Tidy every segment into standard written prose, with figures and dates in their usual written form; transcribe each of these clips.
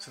So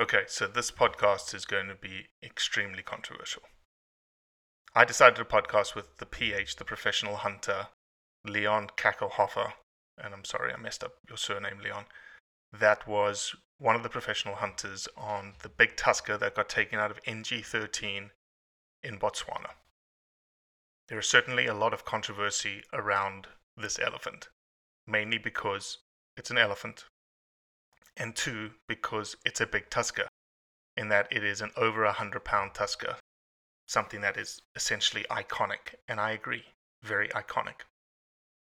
Okay, so this podcast is going to be extremely controversial. I decided to podcast with the PH, the professional hunter, Leon Kachelhoffer, and I'm sorry I messed up your surname, Leon. That was one of the professional hunters on the big tusker that got taken out of NG13 in Botswana. There is certainly a lot of controversy around this elephant, mainly because it's an elephant. And two, because it's a big tusker, in that it is an over 100-pound tusker, something that is essentially iconic, and I agree, very iconic.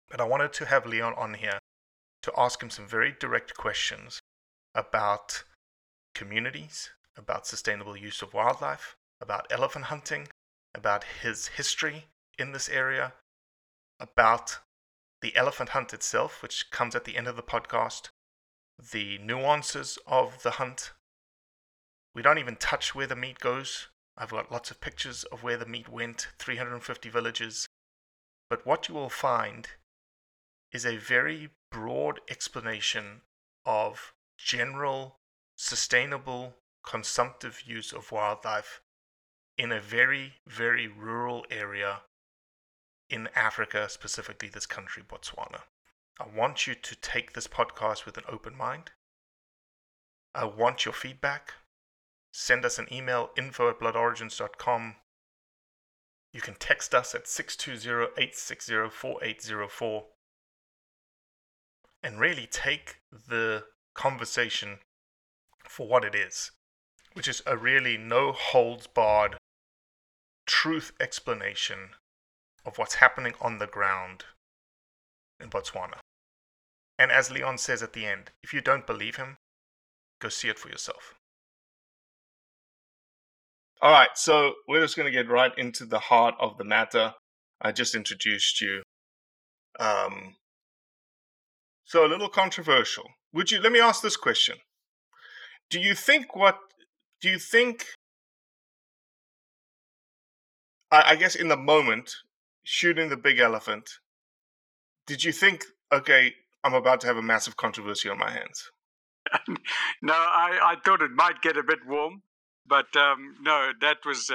But I wanted to have Leon on here to ask him some very direct questions about communities, about sustainable use of wildlife, about elephant hunting, about his history in this area, about the elephant hunt itself, which comes at the end of the podcast, the nuances of the hunt. We don't even touch where the meat goes. I've got lots of pictures of where the meat went, 350 villages. But what you will find is a very broad explanation of general, sustainable, consumptive use of wildlife in a very, very rural area in Africa, specifically this country, Botswana. I want you to take this podcast with an open mind. I want your feedback. Send us an email, info@bloodorigins.com. You can text us at 620-860-4804. And really take the conversation for what it is, which is a really no-holds-barred truth explanation of what's happening on the ground in Botswana. And as Leon says at the end, if you don't believe him, go see it for yourself. All right, so we're just going to get right into the heart of the matter. I just introduced you. So a little controversial. Let me ask this question. I guess in the moment, shooting the big elephant, did you think, okay, I'm about to have a massive controversy on my hands? No, I thought it might get a bit warm, but no, that was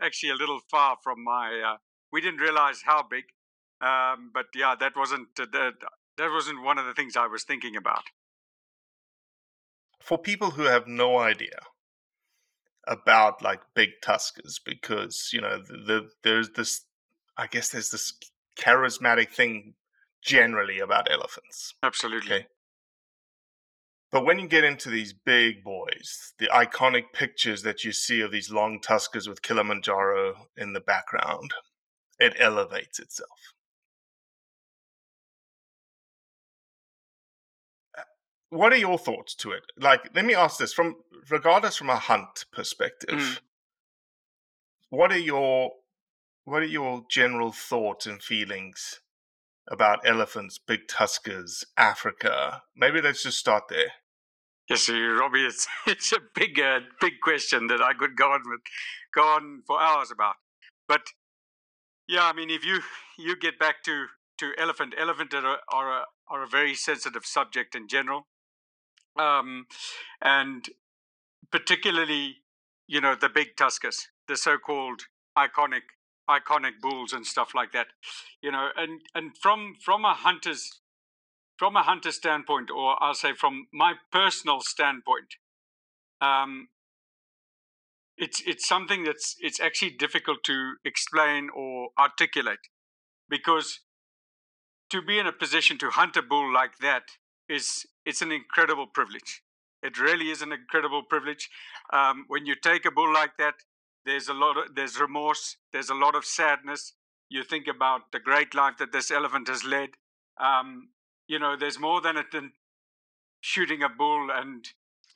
actually a little far from my. We didn't realize how big, but yeah, that wasn't one of the things I was thinking about. For people who have no idea about like big tuskers, because you know there's this, I guess there's this charismatic thing generally about elephants. Absolutely. Okay. But when you get into these big boys, the iconic pictures that you see of these long tuskers with Kilimanjaro in the background, it elevates itself. What are your thoughts to it? Like, let me ask this, regardless from a hunt perspective, what are your general thoughts and feelings about elephants, big tuskers, Africa? Maybe let's just start there. Yes, Robbie, it's a big question that I could go on for hours about. But yeah, I mean, if you get back to elephant are a very sensitive subject in general, and particularly, you know, the big tuskers, the so-called iconic bulls and stuff like that, you know, and from a hunter's standpoint, or I'll say from my personal standpoint, it's something that's actually difficult to explain or articulate, because to be in a position to hunt a bull like that it's an incredible privilege. It really is an incredible privilege. When you take a bull like that, there's remorse, there's a lot of sadness. You think about the great life that this elephant has led. You know, there's more than shooting a bull and,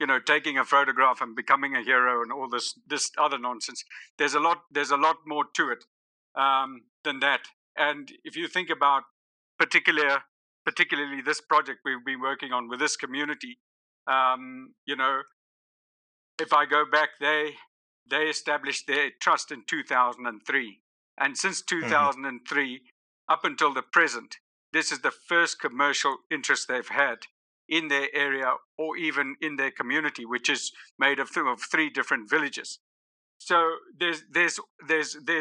you know, taking a photograph and becoming a hero and all this other nonsense. There's a lot more to it than that. And if you think about particularly this project we've been working on with this community, you know, if I go back, they established their trust in 2003, and since 2003 up until the present, this is the first commercial interest they've had in their area or even in their community, which is made of three different villages. So there's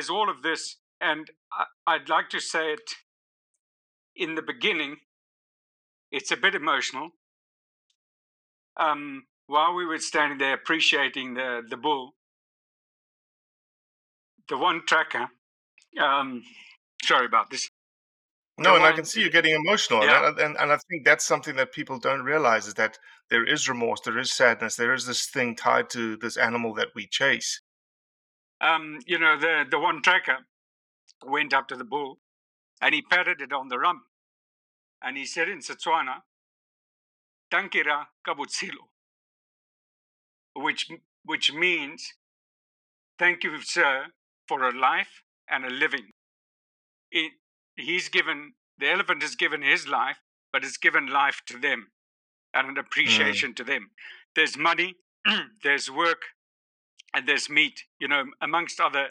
all of this, and I'd like to say it. In the beginning, it's a bit emotional. While we were standing there appreciating the bull, the one tracker, sorry about this. No, and I can see you getting emotional. Yeah. And I think that's something that people don't realize, is that there is remorse, there is sadness, there is this thing tied to this animal that we chase. You know, the one tracker went up to the bull, and he patted it on the rump, and he said in Setswana, "Tankira kabutsilo," which means, "Thank you, sir, for a life and a living." The elephant has given his life, but it's given life to them, and an appreciation to them. There's money, there's work, and there's meat, you know, amongst other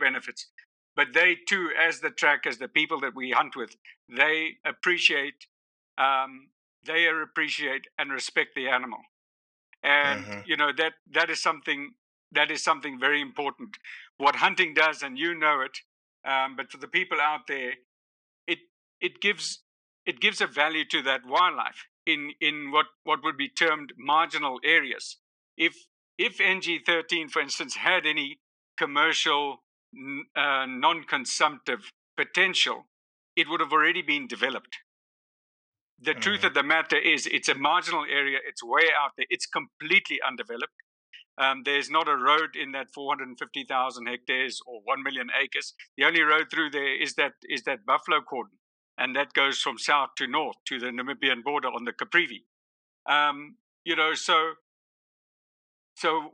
benefits. But they too, as the trackers, the people that we hunt with, they appreciate and respect the animal, and you know that is something very important. What hunting does, and you know it, but for the people out there, it gives a value to that wildlife in what would be termed marginal areas. If NG13, for instance, had any commercial non-consumptive potential, it would have already been developed. The truth of the matter is, it's a marginal area, it's way out there, it's completely undeveloped. There's not a road in that 450,000 hectares or 1 million acres. The only road through there is that buffalo cordon, and that goes from south to north to the Namibian border on the Caprivi. You know, so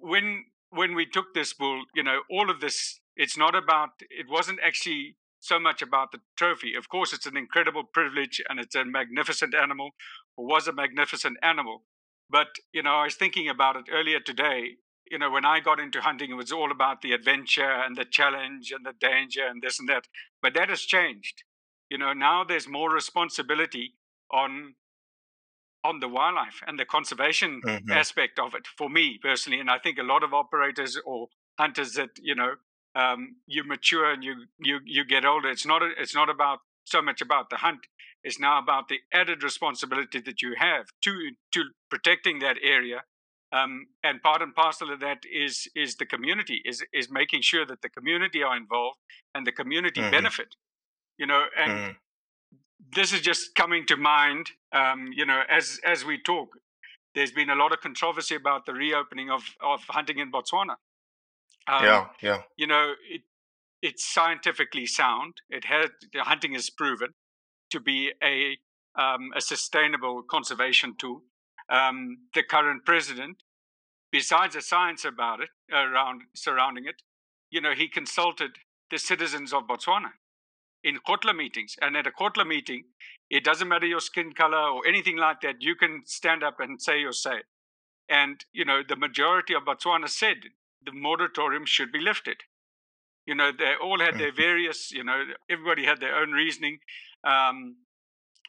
when we took this bull, you know, all of this, it wasn't actually so much about the trophy. Of course, it's an incredible privilege, and it's a magnificent animal, or was a magnificent animal. But, you know, I was thinking about it earlier today. You know, when I got into hunting, it was all about the adventure and the challenge and the danger and this and that. But that has changed. You know, now there's more responsibility on the wildlife and the conservation aspect of it, for me personally. And I think a lot of operators or hunters that, you know, you mature and you get older. It's not about so much about the hunt. It's now about the added responsibility that you have to protecting that area, and part and parcel of that is the community, is making sure that the community are involved and the community benefit. You know, and this is just coming to mind. You know, as we talk, there's been a lot of controversy about the reopening of hunting in Botswana. You know, it's scientifically sound. It has, the hunting is proven to be a sustainable conservation tool. The current president, besides the science about it, surrounding it, you know, he consulted the citizens of Botswana in Kotla meetings. And at a Kotla meeting, it doesn't matter your skin color or anything like that. You can stand up and say your say. And, you know, the majority of Botswana said the moratorium should be lifted. You know, they all had their various, you know, everybody had their own reasoning.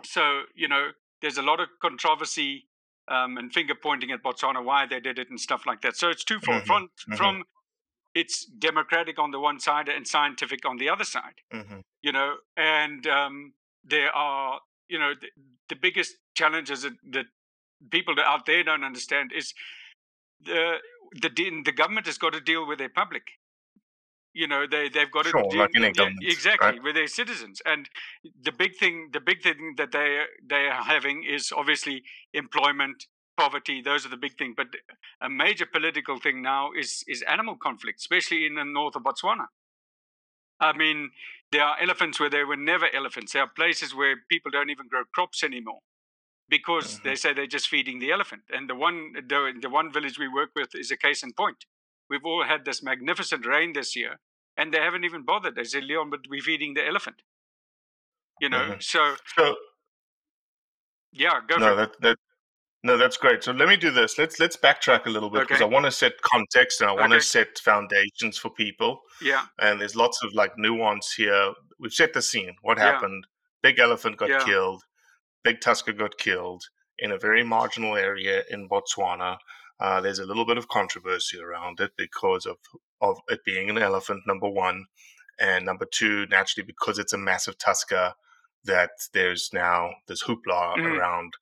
So, you know, there's a lot of controversy and finger pointing at Botswana, why they did it and stuff like that. So it's twofold. From it's democratic on the one side and scientific on the other side, you know, and there are, you know, the biggest challenges that people out there don't understand is the government has got to deal with their public. You know, they've got to deal with their citizens. And the big thing that they are having is obviously employment, poverty. Those are the big things. But a major political thing now is animal conflict, especially in the north of Botswana. I mean, there are elephants where there were never elephants. There are places where people don't even grow crops anymore because they say they're just feeding the elephant. And the one village we work with is a case in point. We've all had this magnificent rain this year, and they haven't even bothered. They said, Leon, but we're feeding the elephant. You know, that's great. So let me do this. Let's backtrack a little bit because I want to set context and I want to set foundations for people. Yeah. And there's lots of like nuance here. We've set the scene. What happened? Big elephant got killed. Big tusker got killed in a very marginal area in Botswana. There's a little bit of controversy around it because of it being an elephant, number one. And number two, naturally, because it's a massive tusker, that there's now this hoopla around,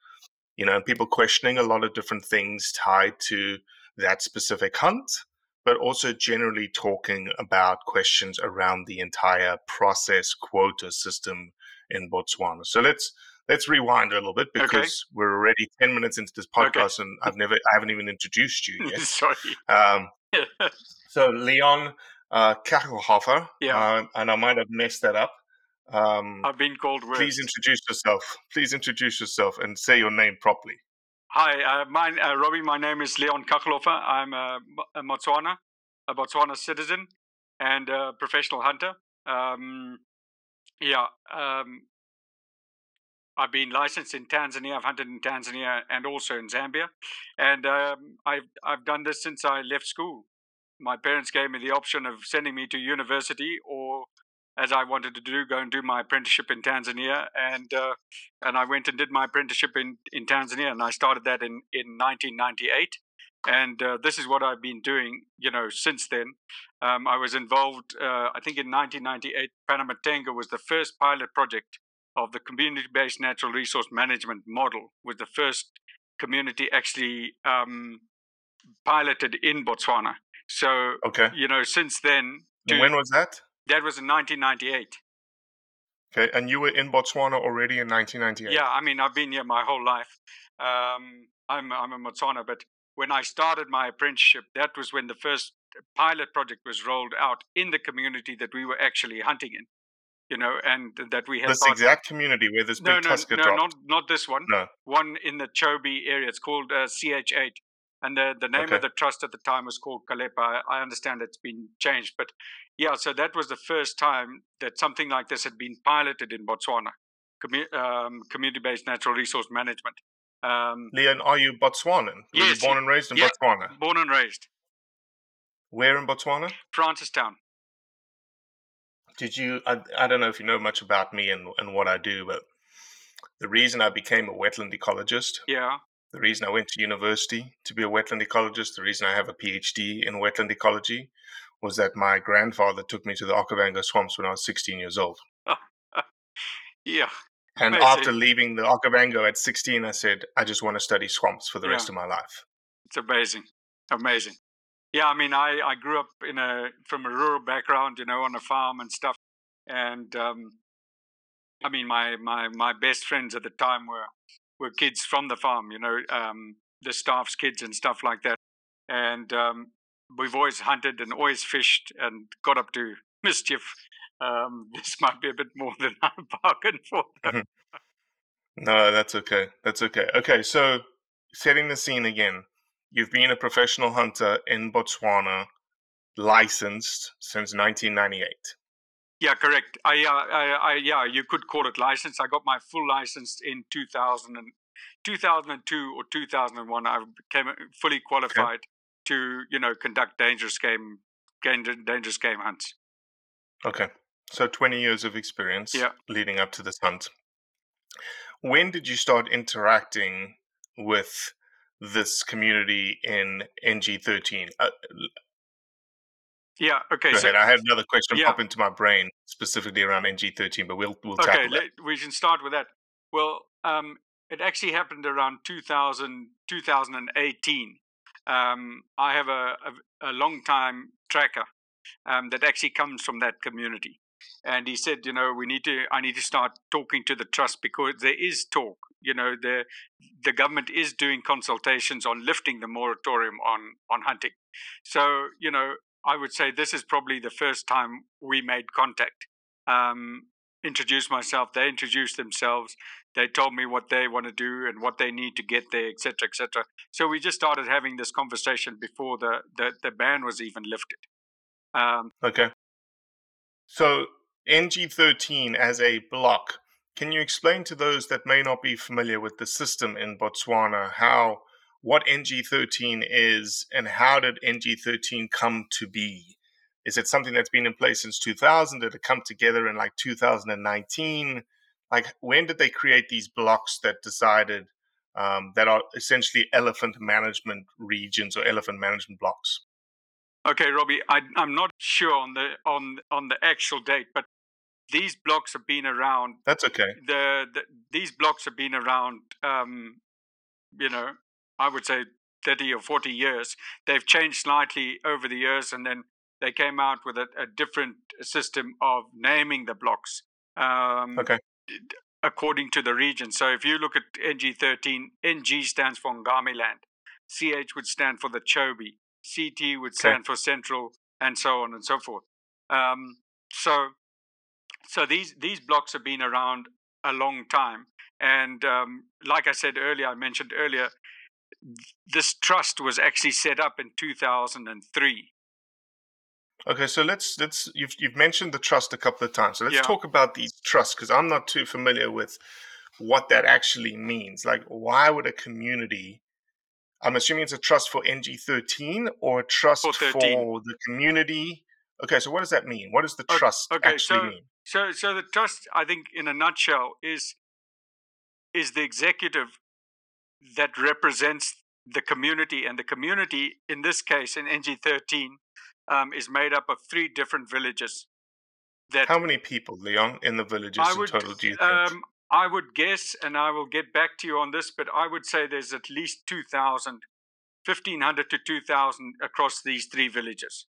you know, and people questioning a lot of different things tied to that specific hunt, but also generally talking about questions around the entire process quota system in Botswana. So let's rewind a little bit because we're already 10 minutes into this podcast and I haven't even introduced you yet. Sorry. So Leon Kachelhoffer, and I might have messed that up. I've been called worse. Please introduce yourself. And say your name properly. Hi, Robbie. My name is Leon Kachelhoffer. I'm a Botswana citizen, and a professional hunter. I've been licensed in Tanzania. I've hunted in Tanzania and also in Zambia, and I've done this since I left school. My parents gave me the option of sending me to university, or as I wanted to do, go and do my apprenticeship in Tanzania, and I went and did my apprenticeship in Tanzania, and I started that in 1998, and this is what I've been doing, you know, since then. I was involved, I think in 1998, Pandamatenga was the first pilot project of the community-based natural resource management model, with the first community actually piloted in Botswana. So, you know, since then... And when was that? That was in 1998. Okay, and you were in Botswana already in 1998? Yeah, I mean, I've been here my whole life. I'm a Botswana, but when I started my apprenticeship, that was when the first pilot project was rolled out in the community that we were actually hunting in. You know, and that we had this exact community where this big tusker dropped. Not this one. No, one in the Chobe area. It's called CH8, and the name of the trust at the time was called Kalepa. I understand it's been changed, but yeah. So that was the first time that something like this had been piloted in Botswana, community-based natural resource management. Leon, are you Botswanan? Yes, were you born and raised in Botswana. Born and raised. Where in Botswana? Francistown. Did you? I don't know if you know much about me and what I do, but the reason I became a wetland ecologist, the reason I went to university to be a wetland ecologist, the reason I have a PhD in wetland ecology, was that my grandfather took me to the Okavango swamps when I was 16 years old. And amazing. After leaving the Okavango at 16, I said, I just want to study swamps for the rest of my life. It's amazing. Yeah, I mean, I grew up from a rural background, you know, on a farm and stuff. And I mean, my best friends at the time were kids from the farm, you know, the staff's kids and stuff like that. And we've always hunted and always fished and got up to mischief. This might be a bit more than I bargained for. No, that's okay. That's okay. Okay, so setting the scene again, you've been a professional hunter in Botswana, licensed since 1998. Yeah, correct. I you could call it licensed. I got my full license in 2002 or 2001. I became fully qualified to, conduct dangerous game hunts. Okay, so 20 years of experience leading up to this hunt. When did you start interacting with this community in NG13? Go ahead. I had another question pop into my brain specifically around NG13, but we'll tackle that. Okay, we can start with that. Well, it actually happened around 2018. I have a long-time tracker that actually comes from that community. And he said, I need to start talking to the trust because there is talk. The government is doing consultations on lifting the moratorium on hunting. So, I would say this is probably the first time we made contact. Introduced myself. They introduced themselves. They told me what they want to do and what they need to get there, et cetera, et cetera. So we just started having this conversation before the ban was even lifted. Okay. So NG13 as a block, can you explain to those that may not be familiar with the system in Botswana what NG13 is and how did NG13 come to be? Is it something that's been in place since 2000? Did it come together in 2019? When did they create these blocks that decided that are essentially elephant management regions or elephant management blocks? Okay, Robbie, I'm not sure on the actual date, but these blocks have been around. That's okay. These blocks have been around, I would say 30 or 40 years. They've changed slightly over the years, and then they came out with a different system of naming the blocks according to the region. So if you look at NG13, NG stands for Ngamiland, CH would stand for the Chobe, CT would stand for Central, and so on and so forth. So these blocks have been around a long time. And like I said earlier, I mentioned earlier, this trust was actually set up in 2003. Okay, so let's you've mentioned the trust a couple of times. So let's talk about these trusts, because I'm not too familiar with what that actually means. Why would a community? I'm assuming it's a trust for NG13 or a trust for the community. Okay, so what does that mean? What does the trust mean? So the trust, I think, in a nutshell, is the executive that represents the community. And the community, in this case, in NG13, is made up of three different villages. How many people, Leon, in the villages in total do you think? I would guess, and I will get back to you on this, but I would say there's at least 1,500 to 2,000 across these three villages.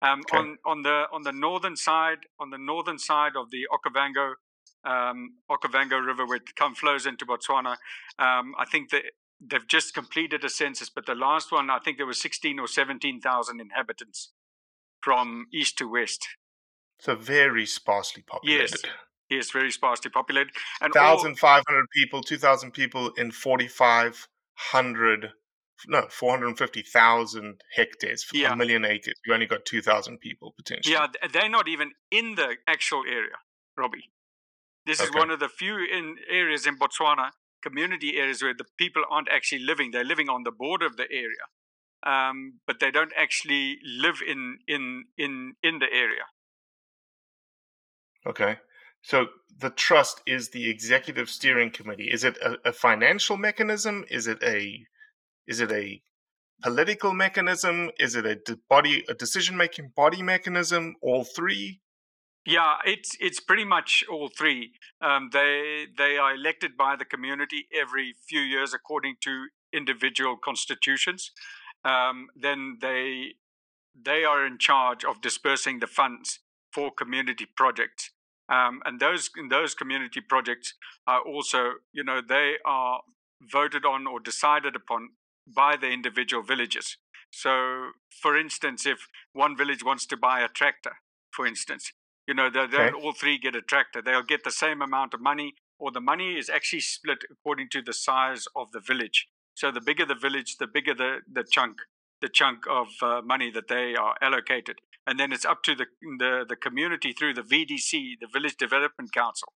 On the northern side of the Okavango River, where it flows into Botswana, I think they've just completed a census, but the last one, I think there were 16 or 17,000 inhabitants from east to west. So very sparsely populated. Yes, very sparsely populated. 1,500 people, 2,000 people in 450,000 hectares, 1 million acres. You only got 2,000 people potentially. Yeah, they're not even in the actual area, Robbie. This is one of the few areas in Botswana, community areas, where the people aren't actually living. They're living on the border of the area, but they don't actually live in the area. Okay. So the trust is the executive steering committee. Is it a financial mechanism? Is it a political mechanism? Is it a decision-making body mechanism? All three? Yeah, it's pretty much all three. They are elected by the community every few years according to individual constitutions. Then they are in charge of dispersing the funds for community projects. And those community projects are also, they are voted on or decided upon by the individual villages. So, for instance, if one village wants to buy a tractor, for instance, you know, they'll all three get a tractor. They'll get the same amount of money, or the money is actually split according to the size of the village. So the bigger the village, the bigger the chunk of money that they are allocated. And then it's up to the community through the VDC, the Village Development Council,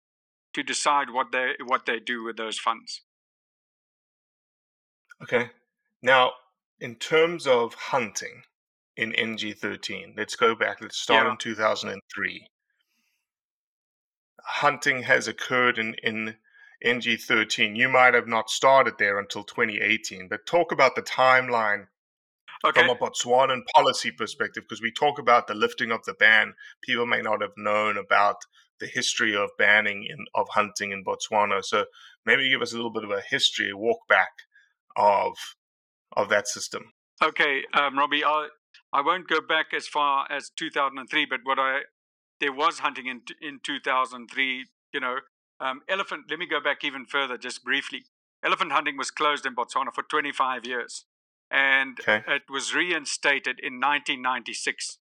to decide what they do with those funds. Okay. Now, in terms of hunting in NG13, let's go back. Let's start in 2003. Hunting has occurred in NG13. You might have not started there until 2018, but talk about the timeline from a Botswanan policy perspective, because we talk about the lifting of the ban. People may not have known about the history of banning of hunting in Botswana. So maybe give us a little bit of a history, a walk back of that system. Okay, Robbie, I won't go back as far as 2003, but there was hunting in 2003, you know. Elephant, let me go back even further, just briefly. Elephant hunting was closed in Botswana for 25 years, and it was reinstated in 1996.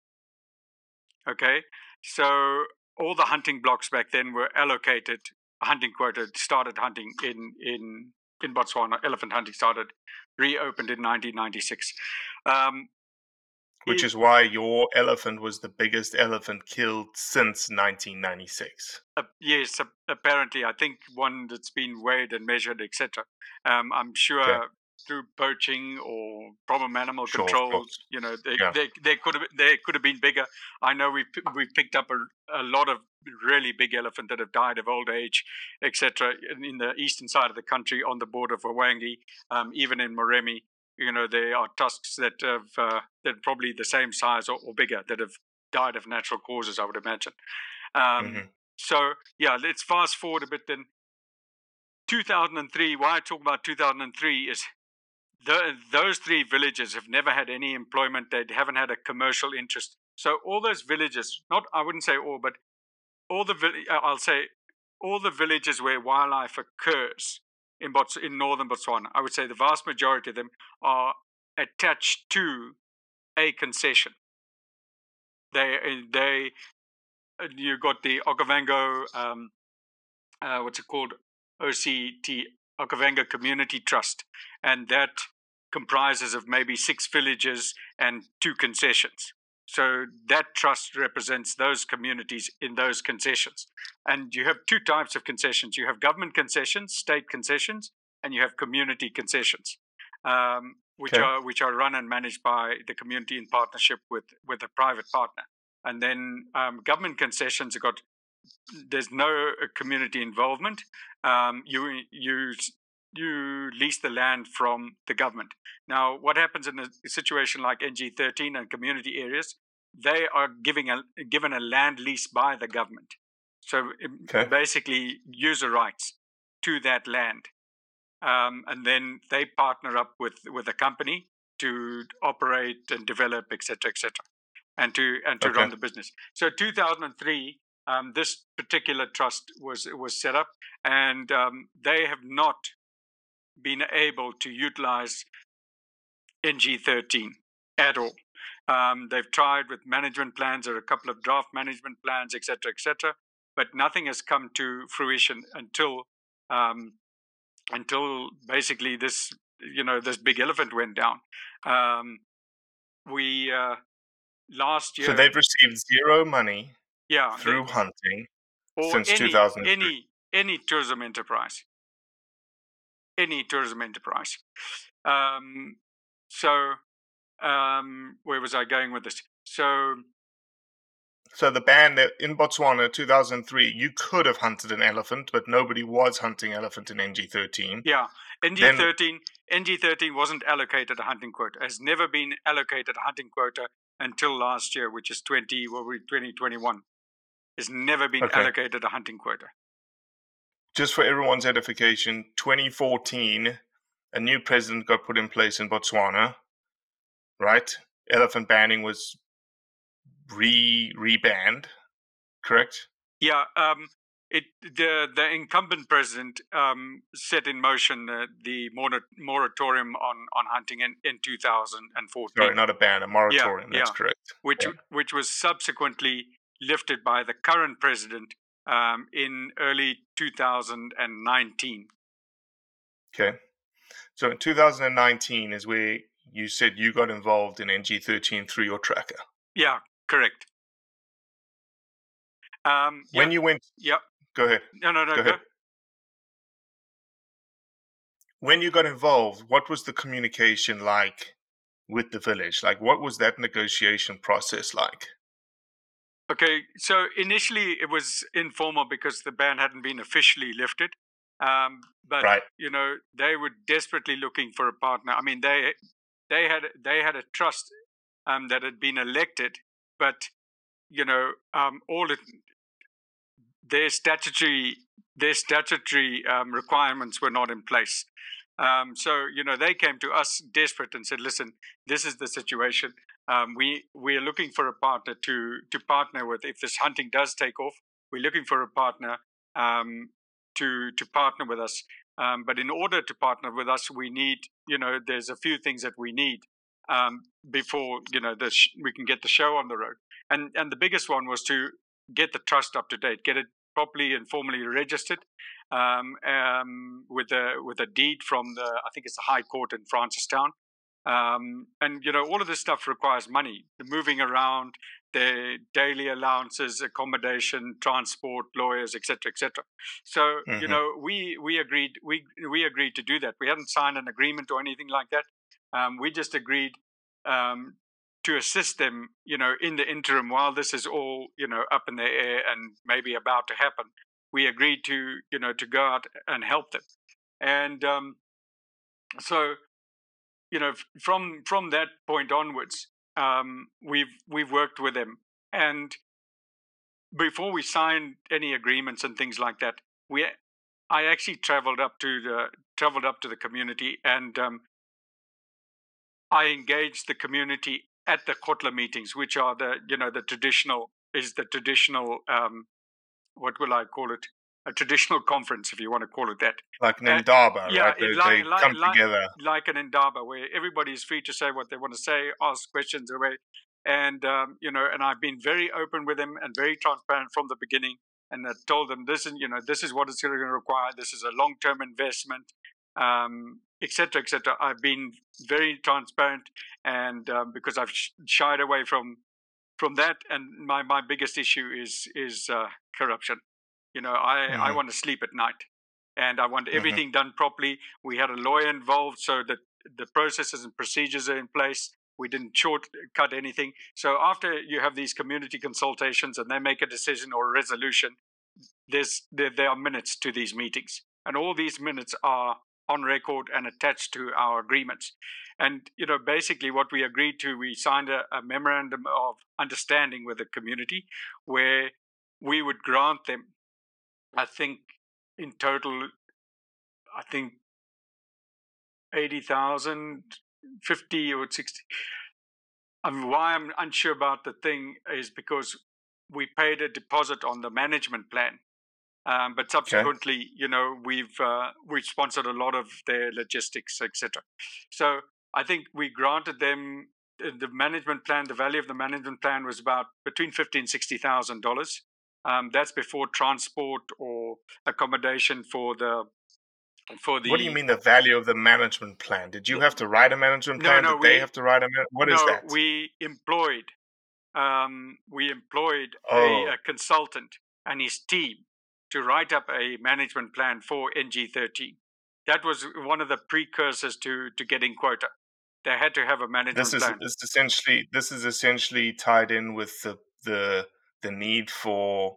Okay, so all the hunting blocks back then were allocated, hunting quota, started hunting in Botswana. Elephant hunting started, reopened in 1996. Which is why your elephant was the biggest elephant killed since 1996. Yes, apparently. I think one that's been weighed and measured, etc. I'm sure through poaching or problem animal control, you know, they could have been bigger. I know we picked up a lot of really big elephant that have died of old age, etc. In the eastern side of the country, on the border of Wangi, even in Moremi. You know, there are tusks that are probably the same size or bigger that have died of natural causes, I would imagine. So, let's fast forward a bit then. 2003, why I talk about 2003 is those three villages have never had any employment. They haven't had a commercial interest. So all those villages, I wouldn't say all, but I'll say all the villages where wildlife occurs, in northern Botswana, I would say the vast majority of them are attached to a concession. You got the Okavango, OCT, Okavango Community Trust, and that comprises of maybe 6 villages and 2 concessions. So that trust represents those communities in those concessions. And you have 2 types of concessions. You have government concessions, state concessions, and you have community concessions, which are run and managed by the community in partnership with a private partner. And then government concessions there's no community involvement. You lease the land from the government. Now, what happens in a situation like NG13 and community areas, they are given a land lease by the government. So basically user rights to that land. And then they partner up with a company to operate and develop, et cetera, and to run the business. So 2003, this particular trust was set up, and they have not been able to utilize NG13 at all. They've tried with management plans or a couple of draft management plans, et cetera, but nothing has come to fruition until basically this big elephant went down. We last year. So they've received zero money through hunting or since 2003. Any tourism enterprise. Where was I going with this? So the ban in Botswana 2003, you could have hunted an elephant, but nobody was hunting elephant in NG13. Yeah, NG13 wasn't allocated a hunting quota. Has never been allocated a hunting quota until last year, which is 2021. Has never been allocated a hunting quota. Just for everyone's edification, 2014, a new president got put in place in Botswana, right? Elephant banning was rebanned, correct? Yeah, The incumbent president set in motion the moratorium on hunting in 2014. Sorry, not a ban, a moratorium. Yeah, that's correct. Which was subsequently lifted by the current president in early 2019. Okay. So in 2019 is where you said you got involved in NG 13 through your tracker. Yeah, correct. When you went... Yep. Go ahead. No. Go ahead. When you got involved, what was the communication like with the village? Like, what was that negotiation process like? Okay, so initially it was informal because the ban hadn't been officially lifted. But, right. You know, they were desperately looking for a partner. I mean, they had a trust that had been elected, but, you know, their statutory requirements were not in place. So, you know, they came to us desperate and said, listen, this is the situation. We are looking for a partner to partner with. If this hunting does take off, we're looking for a partner to partner with us. But in order to partner with us, we need, you know, there's a few things that we need before, you know, we can get the show on the road. And the biggest one was to get the trust up to date, get it properly and formally registered with a deed from the, I think it's the High Court in Francistown. And, you know, all of this stuff requires money. The moving around, the daily allowances, accommodation, transport, lawyers, et cetera, et cetera. So, mm-hmm. You know, we agreed to do that. We hadn't signed an agreement or anything like that. We just agreed to assist them, you know, in the interim while this is all, you know, up in the air and maybe about to happen. We agreed to, you know, to go out and help them. And so, you know, from that point onwards, we've worked with them. And before we signed any agreements and things like that, I actually traveled up to the community, and I engaged the community at the Kotla meetings, which are the traditional a traditional conference, if you want to call it that. Like an Indaba, yeah, right? They come together. Like an Indaba, where everybody is free to say what they want to say, ask questions away. And, you know, and I've been very open with them and very transparent from the beginning. And I told them, listen, you know, this is what it's going to require. This is a long-term investment, et cetera, et cetera. I've been very transparent, and because I've shied away from that. And my biggest issue is corruption. You know, I want to sleep at night, and I want everything done properly. We had a lawyer involved so that the processes and procedures are in place. We didn't shortcut anything. So after you have these community consultations and they make a decision or a resolution, there are minutes to these meetings. And all these minutes are on record and attached to our agreements. And, you know, basically what we agreed to, we signed a memorandum of understanding with the community where we would grant them, I think in total, 80,000, 50 or 60. Why I'm unsure about the thing is because we paid a deposit on the management plan, but subsequently, you know, we've sponsored a lot of their logistics, etc. So I think we granted them the management plan. The value of the management plan was about between $50,000 and $60,000. That's before transport or accommodation for the. What do you mean the value of the management plan? Did you have to write a management plan? No, they have to write a management plan? What is that? No, we employed a consultant and his team to write up a management plan for NG13. That was one of the precursors to getting quota. They had to have a management plan. This is essentially tied in with the need for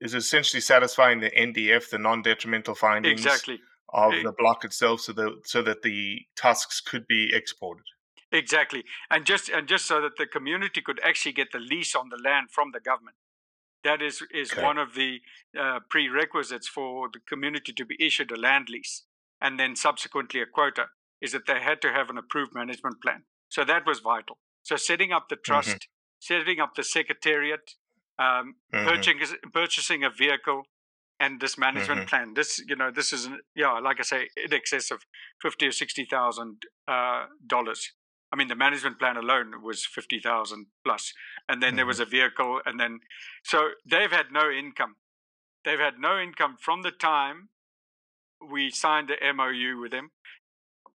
is essentially satisfying the NDF, the non-detrimental findings of the block itself, so that the tusks could be exported. Exactly, and just so that the community could actually get the lease on the land from the government. That is one of the prerequisites for the community to be issued a land lease, and then subsequently a quota, is that they had to have an approved management plan. So that was vital. So setting up the trust. Mm-hmm. Setting up the secretariat, purchasing a vehicle, and this management plan. This is, like I say, in excess of $50,000 or $60,000 dollars. I mean, the management plan alone was $50,000 plus, and then there was a vehicle, and then so they've had no income. They've had no income from the time we signed the MOU with them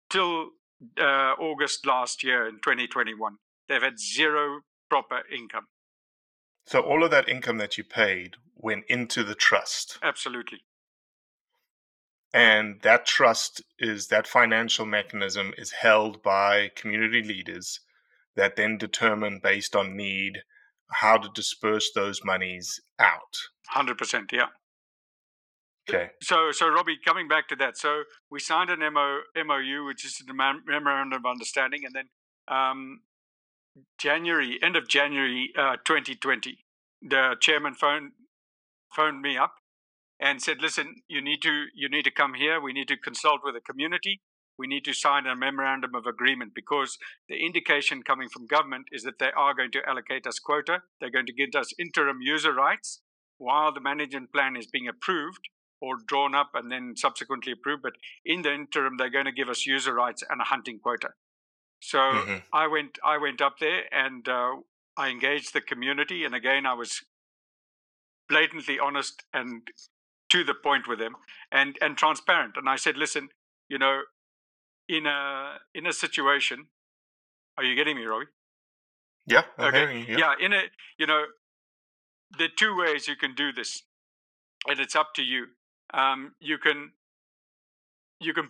till August last year in 2021. They've had zero proper income. So all of that income that you paid went into the trust. Absolutely. And that trust is, that financial mechanism is held by community leaders that then determine based on need how to disperse those monies out. 100%, yeah. Okay. So Robbie, coming back to that, so we signed an MOU, which is the Memorandum of Understanding, and then end of January 2020, the chairman phoned me up and said, listen, you need to come here. We need to consult with the community. We need to sign a memorandum of agreement, because the indication coming from government is that they are going to allocate us quota. They're going to give us interim user rights while the management plan is being approved or drawn up and then subsequently approved. But in the interim, they're going to give us user rights and a hunting quota. So I went up there and I engaged the community. And again, I was blatantly honest and to the point with them and transparent. And I said, listen, in a situation, are you getting me, Robbie? Yeah. Okay. Yeah. Yeah. There are two ways you can do this, and it's up to you. You can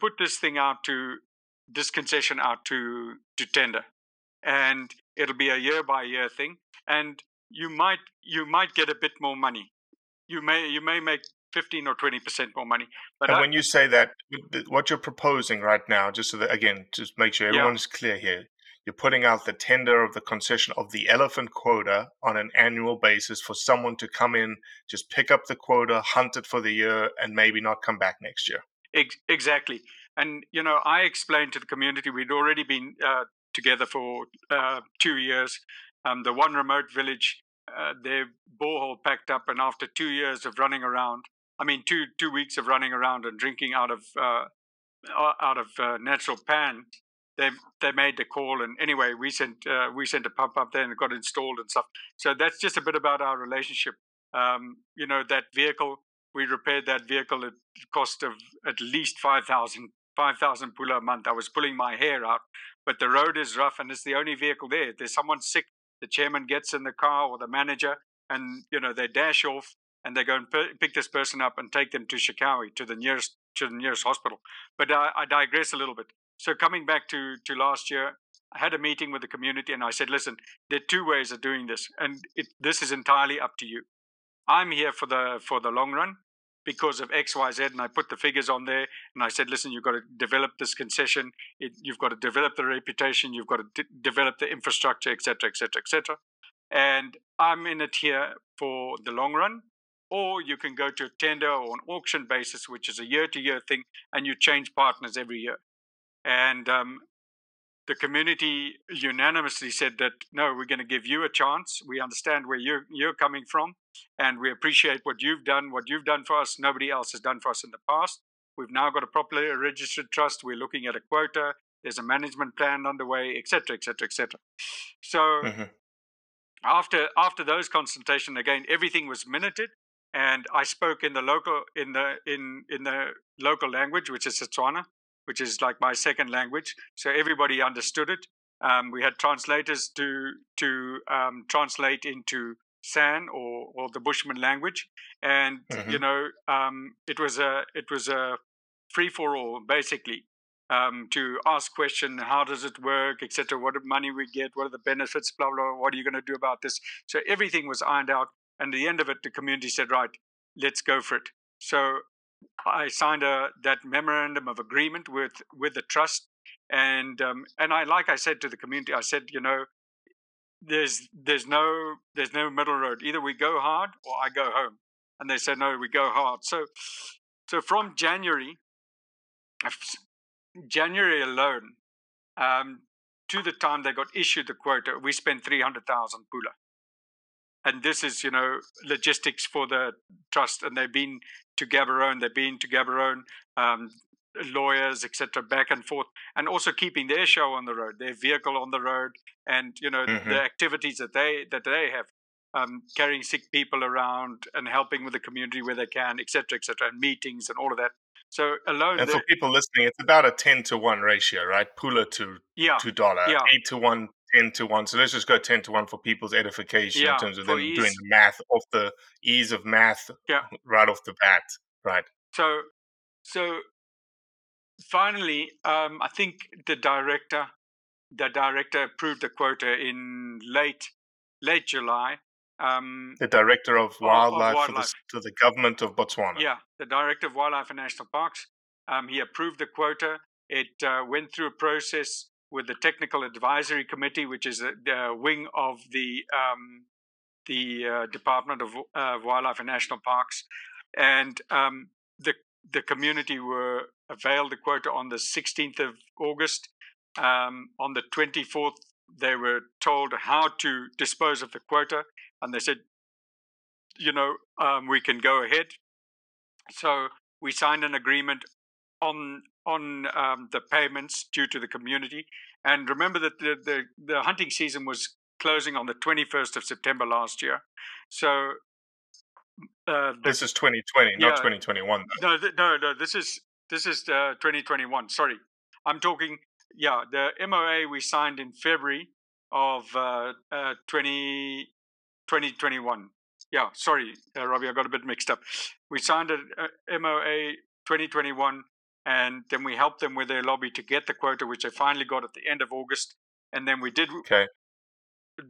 put this thing out to this concession out to tender, and it'll be a year by year thing. And you might get a bit more money. You may make 15 or 20% more money. But and when you say that, what you're proposing right now, just so that, again, just make sure everyone's clear here, you're putting out the tender of the concession of the elephant quota on an annual basis for someone to come in, just pick up the quota, hunt it for the year, and maybe not come back next year. Exactly. And, I explained to the community, we'd already been together for 2 years. The one remote village, their borehole packed up, and after 2 years of running around, I mean, two weeks of running around and drinking out of natural pan, they made the call. And anyway, we sent a pump up there and it got installed and stuff. So that's just a bit about our relationship. That vehicle, we repaired that vehicle at cost of at least 5,000 pula a month. I was pulling my hair out, but the road is rough and it's the only vehicle there. If there's someone sick, the chairman gets in the car or the manager, and they dash off and they go and pick this person up and take them to Shikawi, to the nearest hospital. But I digress a little bit. So coming back to last year, I had a meeting with the community and I said, listen, there are two ways of doing this, and this is entirely up to you. I'm here for the long run because of X, Y, Z, and I put the figures on there. And I said, listen, you've got to develop this concession. You've got to develop the reputation. You've got to develop the infrastructure, et cetera, et cetera, et cetera. And I'm in it here for the long run. Or you can go to a tender or an auction basis, which is a year-to-year thing, and you change partners every year. And the community unanimously said that, no, we're going to give you a chance. We understand where you're coming from, and we appreciate what you've done for us. Nobody else has done for us in the past. We've now got a properly registered trust. We're looking at a quota. There's a management plan underway, et cetera, et cetera, et cetera. So after those consultations, again, everything was minuted. And I spoke in the local in the local language, which is Setswana, which is like my second language. So everybody understood it. We had translators to translate into San or the Bushman language, and it was a free for all basically. To ask questions, how does it work, etc. What money we get, what are the benefits, blah blah. What are you going to do about this? So everything was ironed out. And at the end of it, the community said, right, let's go for it. So I signed that memorandum of agreement with the trust. And I, like I said to the community, I said, there's no middle road. Either we go hard or I go home. And they said, no, we go hard. So from January alone, to the time they got issued the quota, we spent 300,000 pula. And this is, you know, logistics for the trust. And they've been to Gaborone, lawyers, etc., back and forth, and also keeping their show on the road, their vehicle on the road, and you know the activities that they have, carrying sick people around and helping with the community where they can, etc., and meetings and all of that. So alone, and for people listening, it's about a 10-to-1 ratio, right? Pula to dollar, 8-to-1. 10-to-1. So let's just go 10-to-1 for people's edification in terms of them doing the math off the ease of math right off the bat. Right. So finally, I think the director approved the quota in late July. The director of wildlife. For the government of Botswana. Yeah, the director of wildlife and national parks. He approved the quota. It went through a process with the Technical Advisory Committee, which is the wing of the Department of Wildlife and National Parks, and the community were availed the quota on the 16th of August. On the 24th, they were told how to dispose of the quota, and they said, you know, we can go ahead. So we signed an agreement on the payments due to the community. And remember that the hunting season was closing on the 21st of September last year. So this is 2020, not 2021. Though. No. This is 2021. Sorry, I'm talking. Yeah, the MOA we signed in February of 2021. Yeah, sorry, Robbie, I got a bit mixed up. We signed a MOA 2021. And then we helped them with their lobby to get the quota, which they finally got at the end of August. And then we did,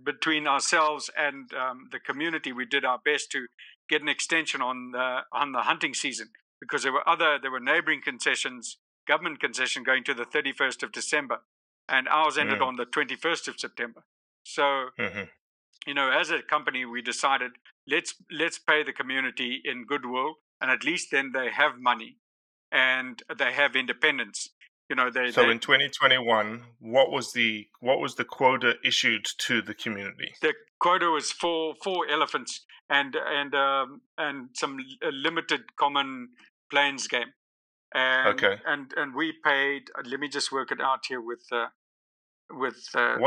between ourselves and the community, we did our best to get an extension on the hunting season, because there were neighboring concessions, government concession going to the 31st of December, and ours ended on the 21st of September. So, you know, as a company, we decided let's pay the community in goodwill, and at least then they have money. And they have independence, you know. So in 2021, what was the quota issued to the community? The quota was four elephants and some limited common plains game. And we paid. Let me just work it out here with what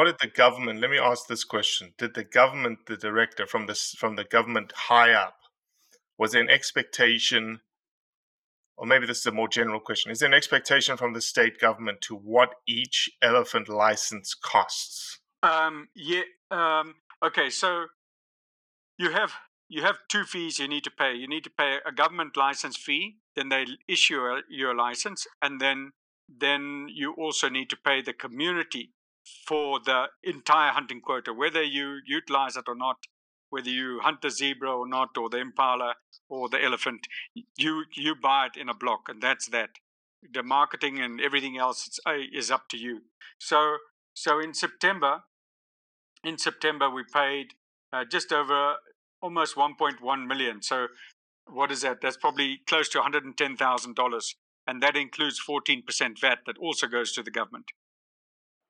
did the government? Let me ask this question: did the government, the director from the government high up, was there an expectation? Or maybe this is a more general question. Is there an expectation from the state government to what each elephant license costs? Okay. So you have two fees you need to pay. You need to pay a government license fee. Then they issue your license, and then you also need to pay the community for the entire hunting quota, whether you utilize it or not, whether you hunt the zebra or not, or the impala, or the elephant, you buy it in a block, and that's that. The marketing and everything else is up to you. So in September we paid just over almost 1.1 million. So what is that? That's probably close to $110,000, and that includes 14% VAT that also goes to the government.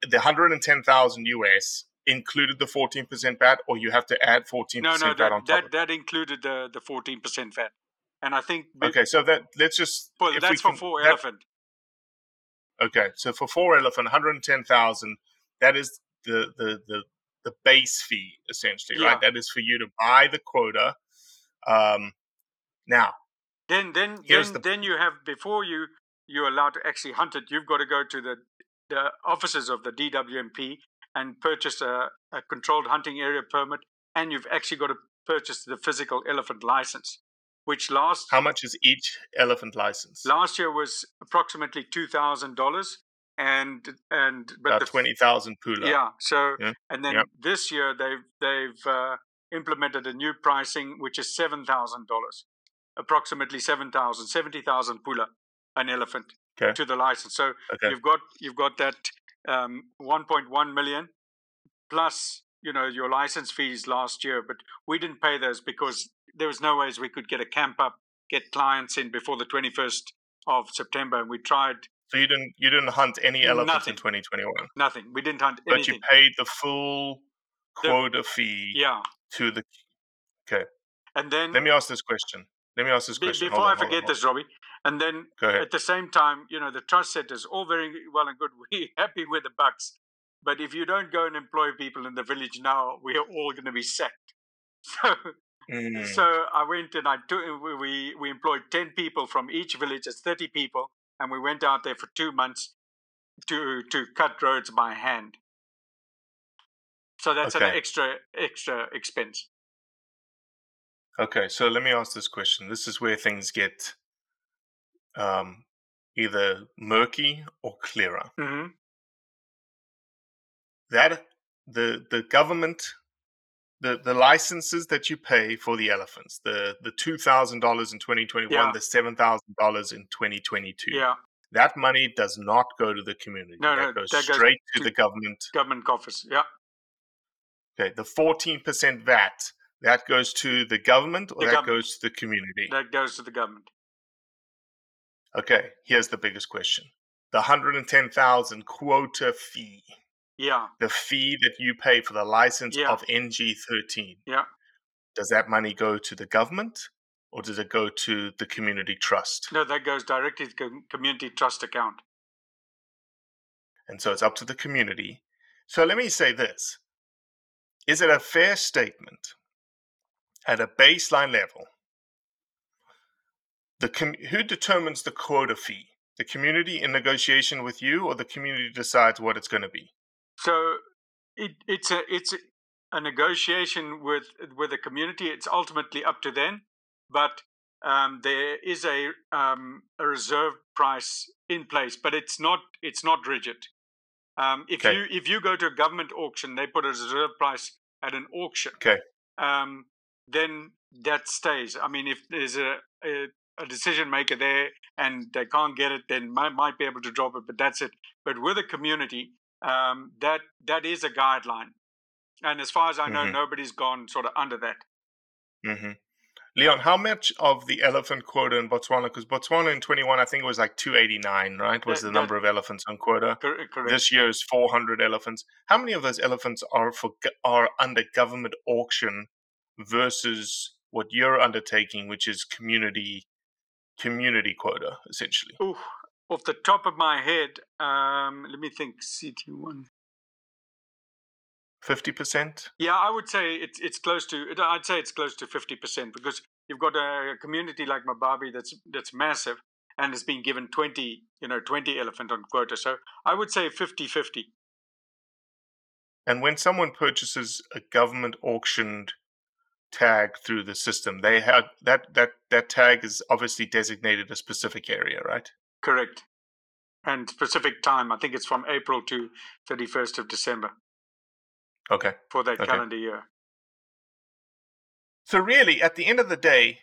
The $110,000 US included the 14% VAT, or you have to add 14% VAT on top of it? That included the 14% VAT. And I think... Okay, so that let's just... Well, that's for four elephant. Okay, so for four elephant, $110,000, that is the base fee, essentially, right? That is for you to buy the quota. Now... Then you have, before you're allowed to actually hunt it, you've got to go to the offices of the DWMP and purchase a controlled hunting area permit, and you've actually got to purchase the physical elephant license, which last... How much is each elephant license? Last year was approximately $2,000, and but about 20,000 Pula. Yeah. So and then this year they've implemented a new pricing, which is $7,000, approximately 70,000 Pula an elephant to the license. So you've got that. 1.1 million plus, you know, your license fees last year, but we didn't pay those because there was no ways we could get a camp up, get clients in before the 21st of September, and we tried. So you didn't hunt any elephants in 2021. Nothing. We didn't hunt anything. But you paid the full quota fee to the Okay. And then Let me ask this question. Before I forget this, Robbie. And then at the same time, you know, the trust sectors, all very well and good. We're happy with the bucks. But if you don't go and employ people in the village now, we are all going to be sacked. So I went and we employed 10 people from each village. That's 30 people. And we went out there for 2 months to cut roads by hand. So that's an extra expense. Okay, so let me ask this question. This is where things get either murky or clearer. Mm-hmm. That the government, the licenses that you pay for the elephants, the $2,000 in 2021, the $7,000 in 2022. Yeah. That money does not go to the community. That goes straight to the government. Government coffers, yeah. Okay, the 14% VAT. That goes to the government goes to the community? That goes to the government. Okay, here's the biggest question. The $110,000 quota fee. Yeah. The fee that you pay for the license of NG13. Yeah. Does that money go to the government or does it go to the community trust? No, that goes directly to the community trust account. And so it's up to the community. So let me say this. Is it a fair statement? At a baseline level, who determines the quota fee? The community in negotiation with you, or the community decides what it's going to be? So it's a negotiation with the community. It's ultimately up to them, but there is a reserve price in place, but it's not rigid. If you go to a government auction, they put a reserve price at an auction. Okay. Then that stays. I mean, if there's a decision maker there and they can't get it, then might be able to drop it, but that's it. But with a community, that is a guideline. And as far as I know, nobody's gone sort of under that. Mm-hmm. Leon, how much of the elephant quota in Botswana, because Botswana in 21, I think it was like 289, right, was the number of elephants on quota. Correct. This year is 400 elephants. How many of those elephants are under government auction versus what you're undertaking, which is community quota, essentially? Ooh, off the top of my head, let me think, CT1. 50%? Yeah, I would say it's close to 50%, because you've got a community like Mababi that's massive and has been given 20 elephant on quota. So I would say 50-50. And when someone purchases a government auctioned tag through the system, they have that tag is obviously designated a specific area, right? Correct. And specific time. I think it's from April to 31st of December. Okay. For that calendar year. So really, at the end of the day,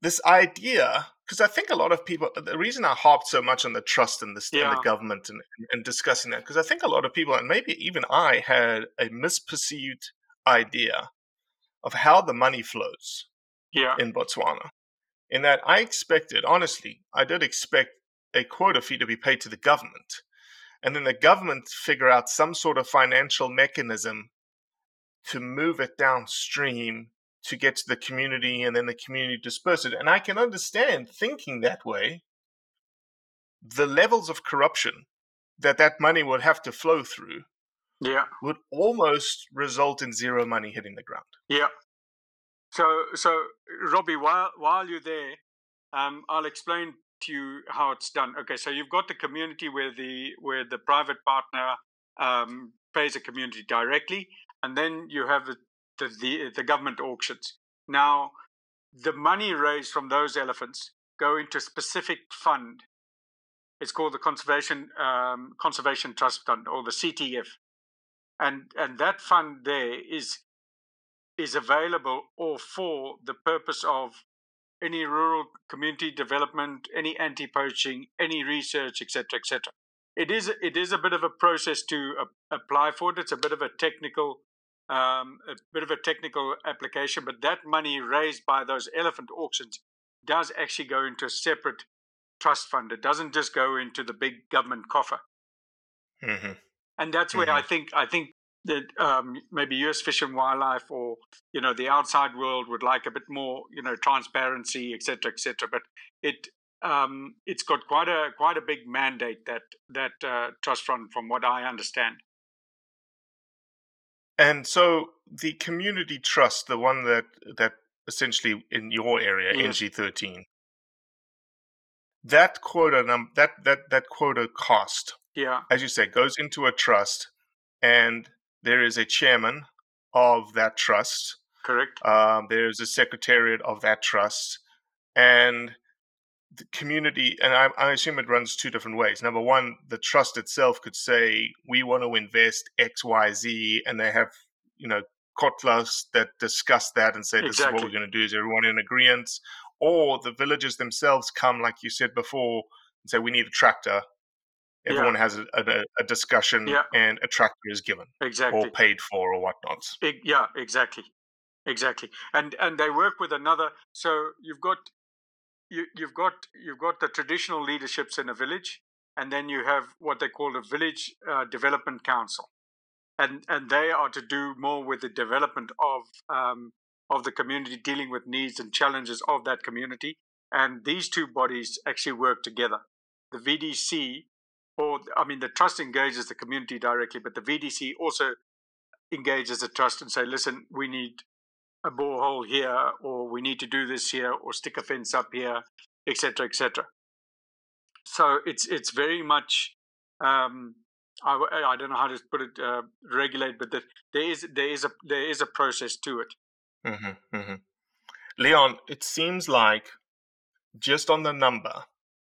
this idea, because I think a lot of people, the reason I harped so much on the trust and the government and discussing that, because I think a lot of people, and maybe even I, had a misperceived idea of how the money flows in Botswana. In that I expected, honestly, I did expect a quota fee to be paid to the government. And then the government figure out some sort of financial mechanism to move it downstream to get to the community, and then the community disperse it. And I can understand, thinking that way, the levels of corruption that money would have to flow through would almost result in zero money hitting the ground. Yeah. So Robbie, while you're there, I'll explain to you how it's done. Okay, so you've got the community where the private partner pays the community directly, and then you have the government auctions. Now, the money raised from those elephants go into a specific fund. It's called the Conservation Trust Fund, or the CTF. And that fund there is available or for the purpose of any rural community development, any anti-poaching, any research, et cetera, et cetera. It is a bit of a process to apply for it. It's a bit of a technical application, but that money raised by those elephant auctions does actually go into a separate trust fund. It doesn't just go into the big government coffer. Mm-hmm. And that's where I think that maybe U.S. Fish and Wildlife or, you know, the outside world would like a bit more, you know, transparency, et cetera, et cetera. But it's got quite a big mandate, that trust fund, from what I understand. And so the community trust, the one that essentially in your area, NG13, that quota that quota cost, as you say, goes into a trust, and there is a chairman of that trust. Correct. There is a secretariat of that trust, and the community, and I assume it runs two different ways. Number one, the trust itself could say, we want to invest X, Y, Z, and they have, you know, Kotlas that discuss that and say, this is what we're going to do. Is everyone in agreement? Or the villagers themselves come, like you said before, and say, we need a tractor. Everyone has a discussion and a tractor is given or paid for or whatnot. Exactly. And they work with another. So you've got the traditional leaderships in a village, and then you have what they call a village development council, and they are to do more with the development of the community, dealing with needs and challenges of that community. And these two bodies actually work together. The VDC, the trust engages the community directly, but the VDC also engages the trust and say, listen, we need a borehole here, or we need to do this here, or stick a fence up here, et cetera, et cetera. So it's very much, I don't know how to put it, regulate, but there is a process to it. Mm-hmm, mm-hmm. Leon, it seems like just on the number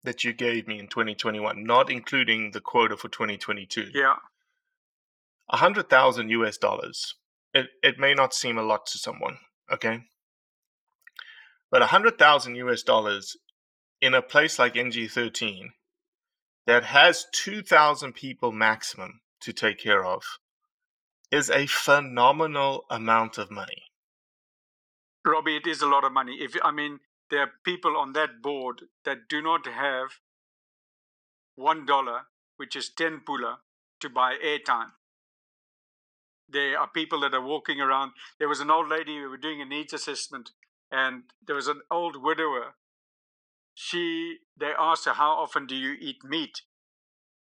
that you gave me in 2021, not including the quota for 2022, $100,000 It may not seem a lot to someone, okay? But $100,000 in a place like NG13 that has 2,000 people maximum to take care of is a phenomenal amount of money. Robbie, it is a lot of money. There are people on that board that do not have $1, which is 10 pula, to buy airtime. There are people that are walking around. There was an old lady who were doing a needs assessment, and there was an old widower. They asked her, how often do you eat meat?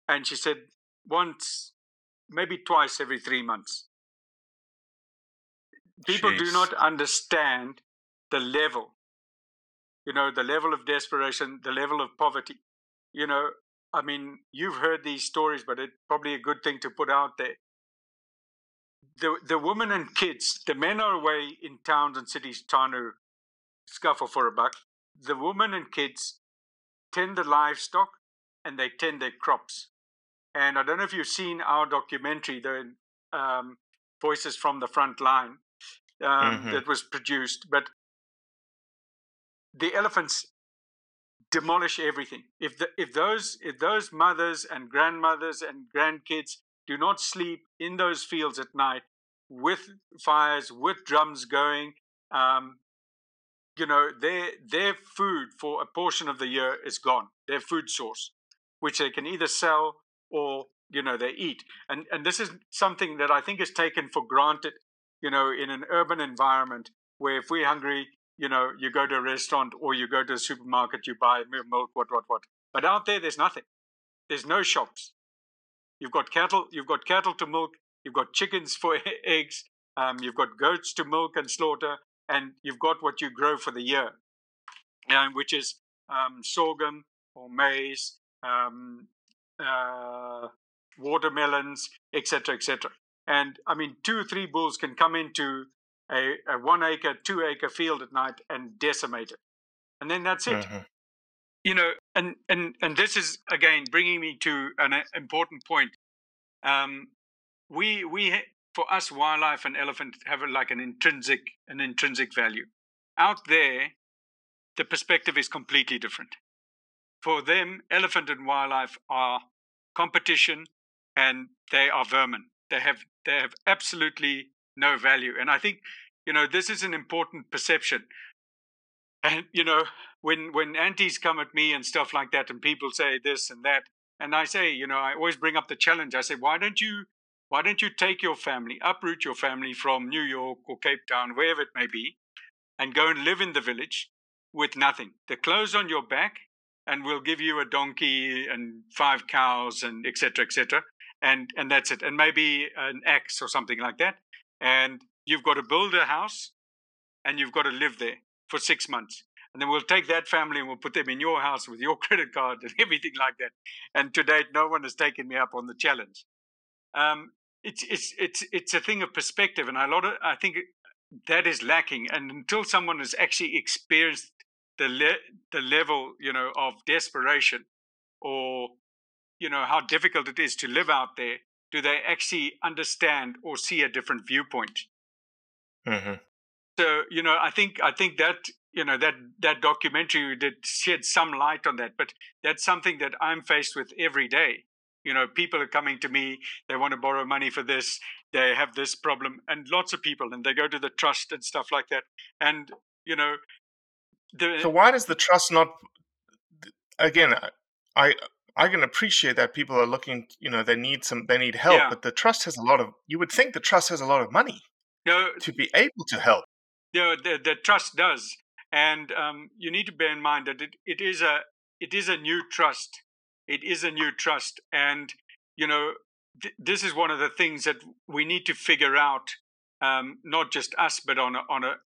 And she said, once, maybe twice every 3 months. People do not understand the level, you know, the level of desperation, the level of poverty. You know, I mean, you've heard these stories, but it's probably a good thing to put out there. The women and kids, the men are away in towns and cities trying to scuffle for a buck. The women and kids tend the livestock and they tend their crops. And I don't know if you've seen our documentary, the Voices from the Front Line, that was produced, but the elephants demolish everything. If those mothers and grandmothers and grandkids do not sleep in those fields at night with fires, with drums going. You know, their food for a portion of the year is gone, their food source, which they can either sell or, you know, they eat. And this is something that I think is taken for granted, you know, in an urban environment where if we're hungry, you know, you go to a restaurant or you go to a supermarket, you buy milk, what. But out there's nothing. There's no shops. You've got cattle to milk, you've got chickens for eggs, you've got goats to milk and slaughter, and you've got what you grow for the year, which is sorghum or maize, watermelons, et cetera, et cetera. And, 2 or 3 bulls can come into a 1 acre, 2 acre field at night and decimate it. And then that's it. Mm-hmm. You know, and this is, again, bringing me to an important point. For us, wildlife and elephant have like an intrinsic value. Out there, the perspective is completely different. For them, elephant and wildlife are competition, and they are vermin. They have absolutely no value. And I think, you know, this is an important perception. And, you know, when aunties come at me and stuff like that, and people say this and that, and I say, you know, I always bring up the challenge. I say, why don't you Why don't you take your family, uproot your family from New York or Cape Town, wherever it may be, and go and live in the village with nothing. The clothes on your back, and we'll give you a donkey and 5 cows and et cetera, and that's it. And maybe an axe or something like that. And you've got to build a house and you've got to live there for 6 months. And then we'll take that family and we'll put them in your house with your credit card and everything like that. And to date, no one has taken me up on the challenge. It's a thing of perspective, and I think that is lacking. And until someone has actually experienced the level, of desperation, or how difficult it is to live out there, do they actually understand or see a different viewpoint? Mm-hmm. So I think that that documentary did shed some light on that, but that's something that I'm faced with every day. People are coming to me, they want to borrow money for this, they have this problem, and lots of people, and they go to the trust and stuff like that. And, So why does the trust not... Again, I can appreciate that people are looking, they need help, yeah. But the trust has a lot of... You would think the trust has a lot of money to be able to help. No, the trust does. And you need to bear in mind that it is a new trust. It is a new trust, and this is one of the things that we need to figure out, not just us, but on a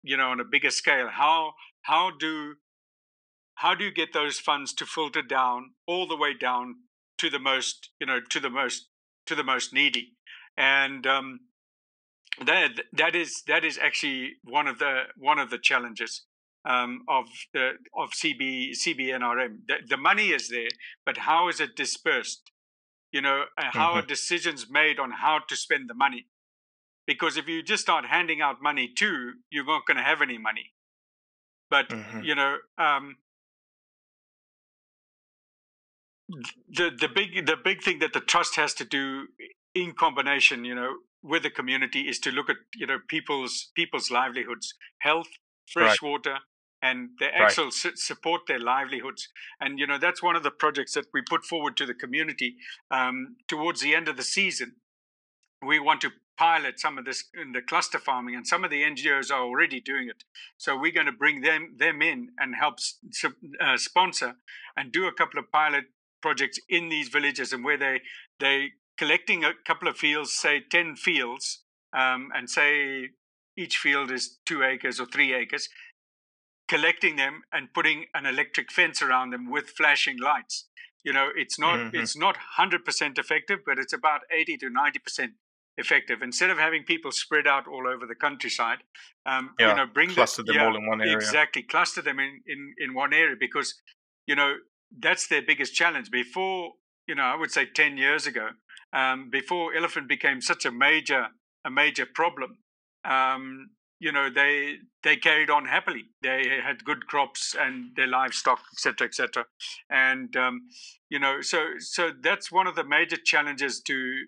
bigger scale. How do you get those funds to filter down all the way down to the most to the most needy? And that is actually one of the challenges. Of CBNRM. The money is there, but how is it dispersed? How mm-hmm. are decisions made on how to spend the money? Because if you just start handing out money too, you're not going to have any money. But, mm-hmm. The big thing that the trust has to do in combination, with the community is to look at, people's livelihoods, health, fresh right. water, and they actually support their livelihoods. And, that's one of the projects that we put forward to the community. Towards the end of the season, we want to pilot some of this in the cluster farming, and some of the NGOs are already doing it. So we're going to bring them in and help sponsor and do a couple of pilot projects in these villages, and where they collecting a couple of fields, say 10 fields, and say... Each field is 2 acres or 3 acres, collecting them and putting an electric fence around them with flashing lights. It's not 100% effective, but it's about 80 to 90% effective. Instead of having people spread out all over the countryside, cluster them all in one area. Exactly, cluster them in one area, because, that's their biggest challenge. Before, I would say 10 years ago, before elephant became such a major problem, they carried on happily. They had good crops and their livestock, et cetera, et cetera. And, so that's one of the major challenges to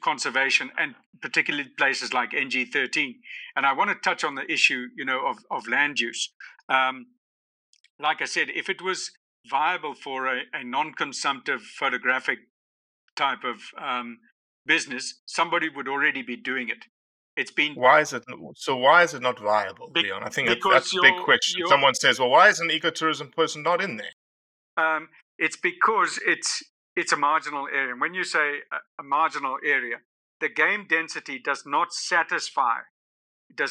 conservation, and particularly places like NG13. And I want to touch on the issue, of land use. Like I said, if it was viable for a non-consumptive photographic type of business, somebody would already be doing it. It's been. Why is it not viable, Leon? I think that's a big question. Someone says, "Well, why is an ecotourism person not in there?" It's because it's a marginal area. And when you say a marginal area, the game density does not satisfy a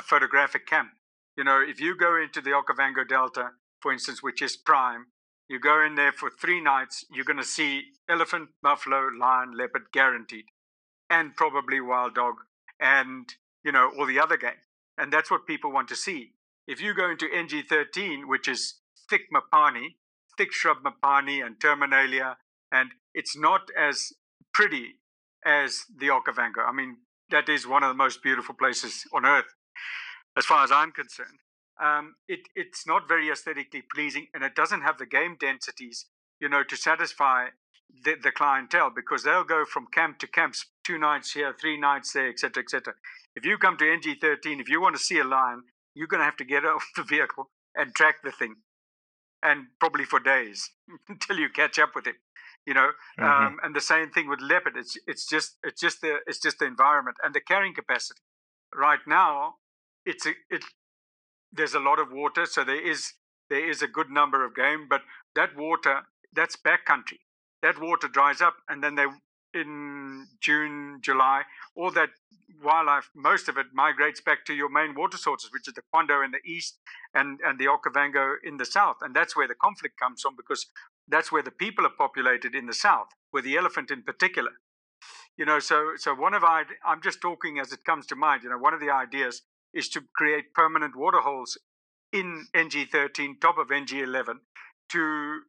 photographic camp. If you go into the Okavango Delta, for instance, which is prime, you go in there for 3 nights, you're going to see elephant, buffalo, lion, leopard, guaranteed. And probably wild dog, and all the other game, and that's what people want to see. If you go into NG13, which is thick mapani, thick shrub mapani and terminalia, and it's not as pretty as the Okavango. I mean, that is one of the most beautiful places on earth, as far as I'm concerned. It's not very aesthetically pleasing, and it doesn't have the game densities, to satisfy the clientele, because they'll go from camp to camps, 2 nights here, 3 nights there, et cetera, et cetera. If you come to NG13, if you want to see a lion, you're going to have to get off the vehicle and track the thing, and probably for days until you catch up with it. you know. And the same thing with leopard. It's just the environment and the carrying capacity. Right now, there's a lot of water, so there is a good number of game, but that water, that's backcountry. That water dries up, and then in June, July, all that wildlife, most of it migrates back to your main water sources, which is the Kwando in the east and the Okavango in the south. And that's where the conflict comes from, because that's where the people are populated in the south, with the elephant in particular. You know, so I'm just talking as it comes to mind. You know, one of the ideas is to create permanent water holes in NG13, top of NG11, to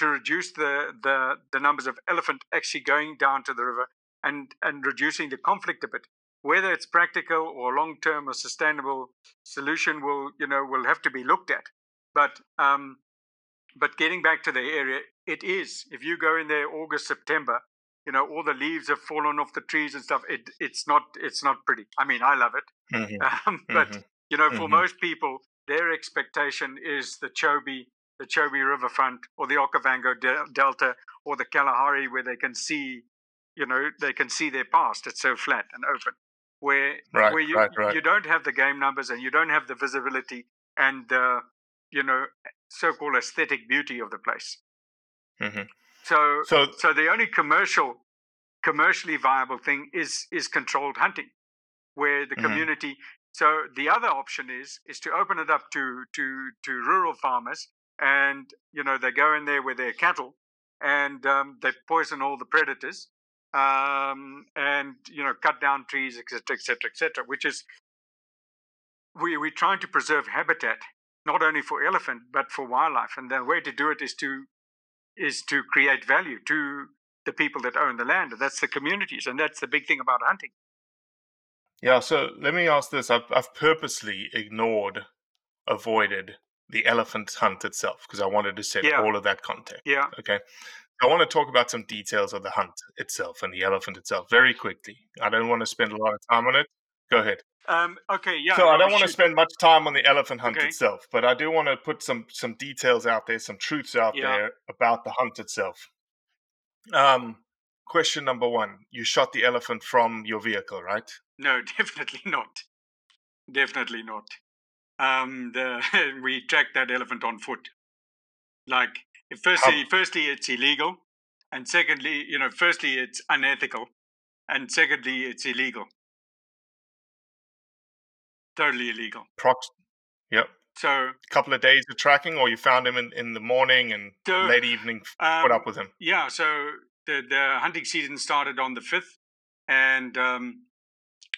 reduce the numbers of elephant actually going down to the river and reducing the conflict a bit. Whether it's practical or long-term or sustainable solution will have to be looked at. But getting back to the area, it is. If you go in there August, September, all the leaves have fallen off the trees and stuff. It's not pretty. I mean, I love it. For most people, their expectation is the Chobe riverfront or the Okavango Delta or the Kalahari, where they can see their past. It's so flat and open, where you don't have the game numbers and you don't have the visibility and so-called aesthetic beauty of the place. Mm-hmm. So the only commercially viable thing is controlled hunting, where the community. Mm-hmm. So the other option is to open it up to rural farmers, and they go in there with their cattle, and they poison all the predators, and cut down trees, etc., which is we're trying to preserve habitat not only for elephant but for wildlife, and the way to do it is to create value to the people that own the land. That's the communities, and that's the big thing about hunting. Yeah, so let me ask this. I've purposely avoided the elephant hunt itself because I wanted to set all of that context. Yeah. Okay. I want to talk about some details of the hunt itself and the elephant itself very quickly. I don't want to spend a lot of time on it. Go ahead. Okay, yeah. So I don't want to spend much time on the elephant hunt itself, but I do want to put some details out there, some truths out there about the hunt itself. Question number one, you shot the elephant from your vehicle, right? No, definitely not. Definitely not. We tracked that elephant on foot. Firstly, it's illegal. And secondly, firstly, it's unethical. And secondly, it's illegal. Totally illegal. Yep. So a couple of days of tracking, or you found him in the morning and late evening put up with him? Yeah, so the hunting season started on the 5th, and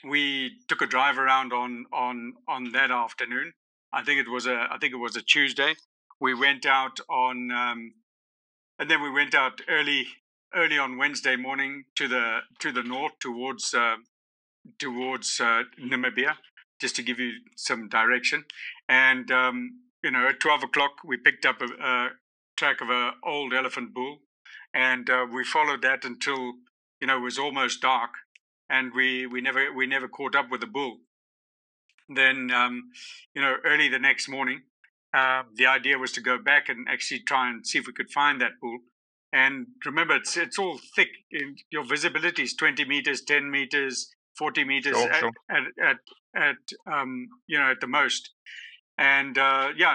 we took a drive around on that afternoon. I think it was a Tuesday. We went out on and then we went out early on Wednesday morning to the north towards Namibia, just to give you some direction. And, at 12 o'clock, we picked up a track of an old elephant bull, and we followed that until, it was almost dark, and we never caught up with the bull. Then, early the next morning, the idea was to go back and actually try and see if we could find that bull. And remember, it's all thick. Your visibility is 20 meters, 10 meters, 40 meters at the most. And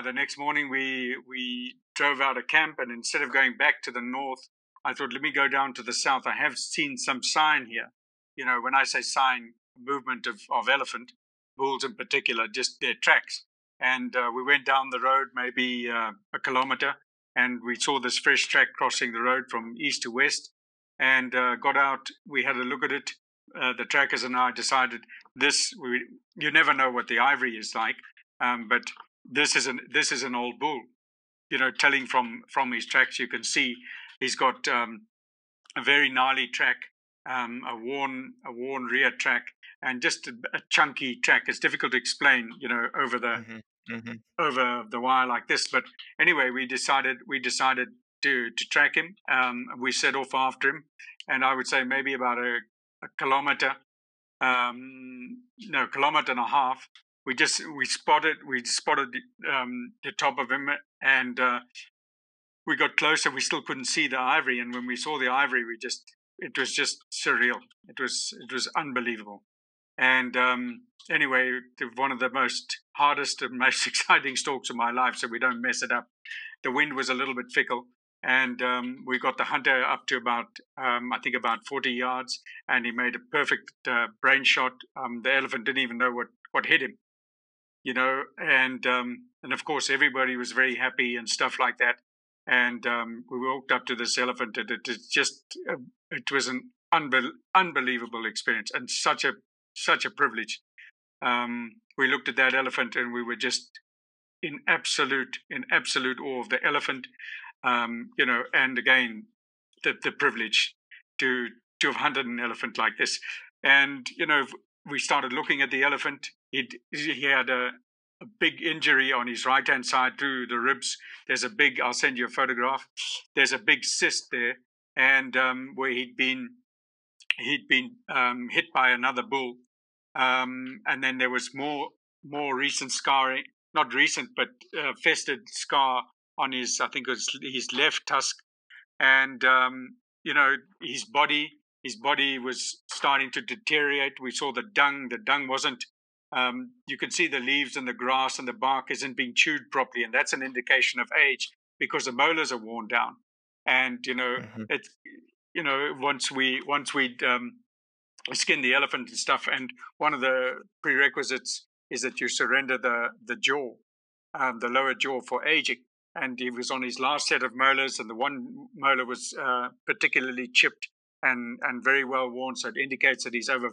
the next morning we drove out of camp, and instead of going back to the north, I thought, let me go down to the south. I have seen some sign here. When I say sign, movement of elephant, bulls in particular, just their tracks. And we went down the road maybe a kilometer, and we saw this fresh track crossing the road from east to west, and got out. We had a look at it. The trackers and I decided you never know what the ivory is like, but this is an old bull, telling from his tracks. You can see he's got a very gnarly track, a worn rear track, and just a chunky track. It's difficult to explain, over the wire like this. But anyway, we decided to track him. We set off after him, and I would say maybe about a kilometer and a half. We spotted the top of him, and we got closer, we still couldn't see the ivory, and when we saw the ivory, it was just surreal. It was unbelievable. And anyway, one of the most hardest and most exciting stalks of my life, so we don't mess it up. The wind was a little bit fickle, and we got the hunter up to about 40 yards, and he made a perfect brain shot. The elephant didn't even know what hit him, you know, and of course, everybody was very happy and stuff like that. And we walked up to this elephant, and it was an unbelievable experience and such a privilege. We looked at that elephant, and we were just in absolute awe of the elephant, you know. And again, the privilege to have hunted an elephant like this. And you know, we started looking at the elephant. He had a big injury on his right hand side through the ribs. There's a big, I'll send you a photograph. There's a big cyst there, and where he'd been hit by another bull. And then there was more recent scarring, not recent, but festered scar on his, I think it was his left tusk. And, you know, his body was starting to deteriorate. We saw the dung wasn't, you can see the leaves and the grass and the bark isn't being chewed properly. And that's an indication of age because the molars are worn down. And, you know, mm-hmm. It's, you know, once we'd, skin the elephant and stuff, and one of the prerequisites is that you surrender the jaw, the lower jaw for aging. And he was on his last set of molars, and the one molar was particularly chipped and very well worn, so it indicates that he's over,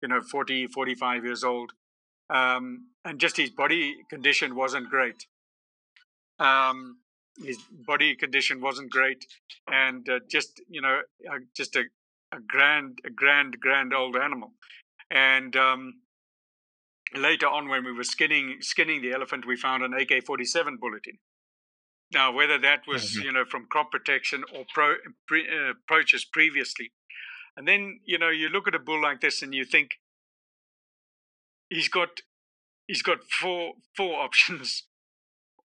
you know, 40, 45 years old, and just his body condition wasn't great. And just, you know, just a grand old animal. And later on, when we were skinning the elephant, we found an AK-47 bullet in. Now, whether that was mm-hmm. you know, from crop protection or approaches previously, and then you know, you look at a bull like this and you think he's got four options.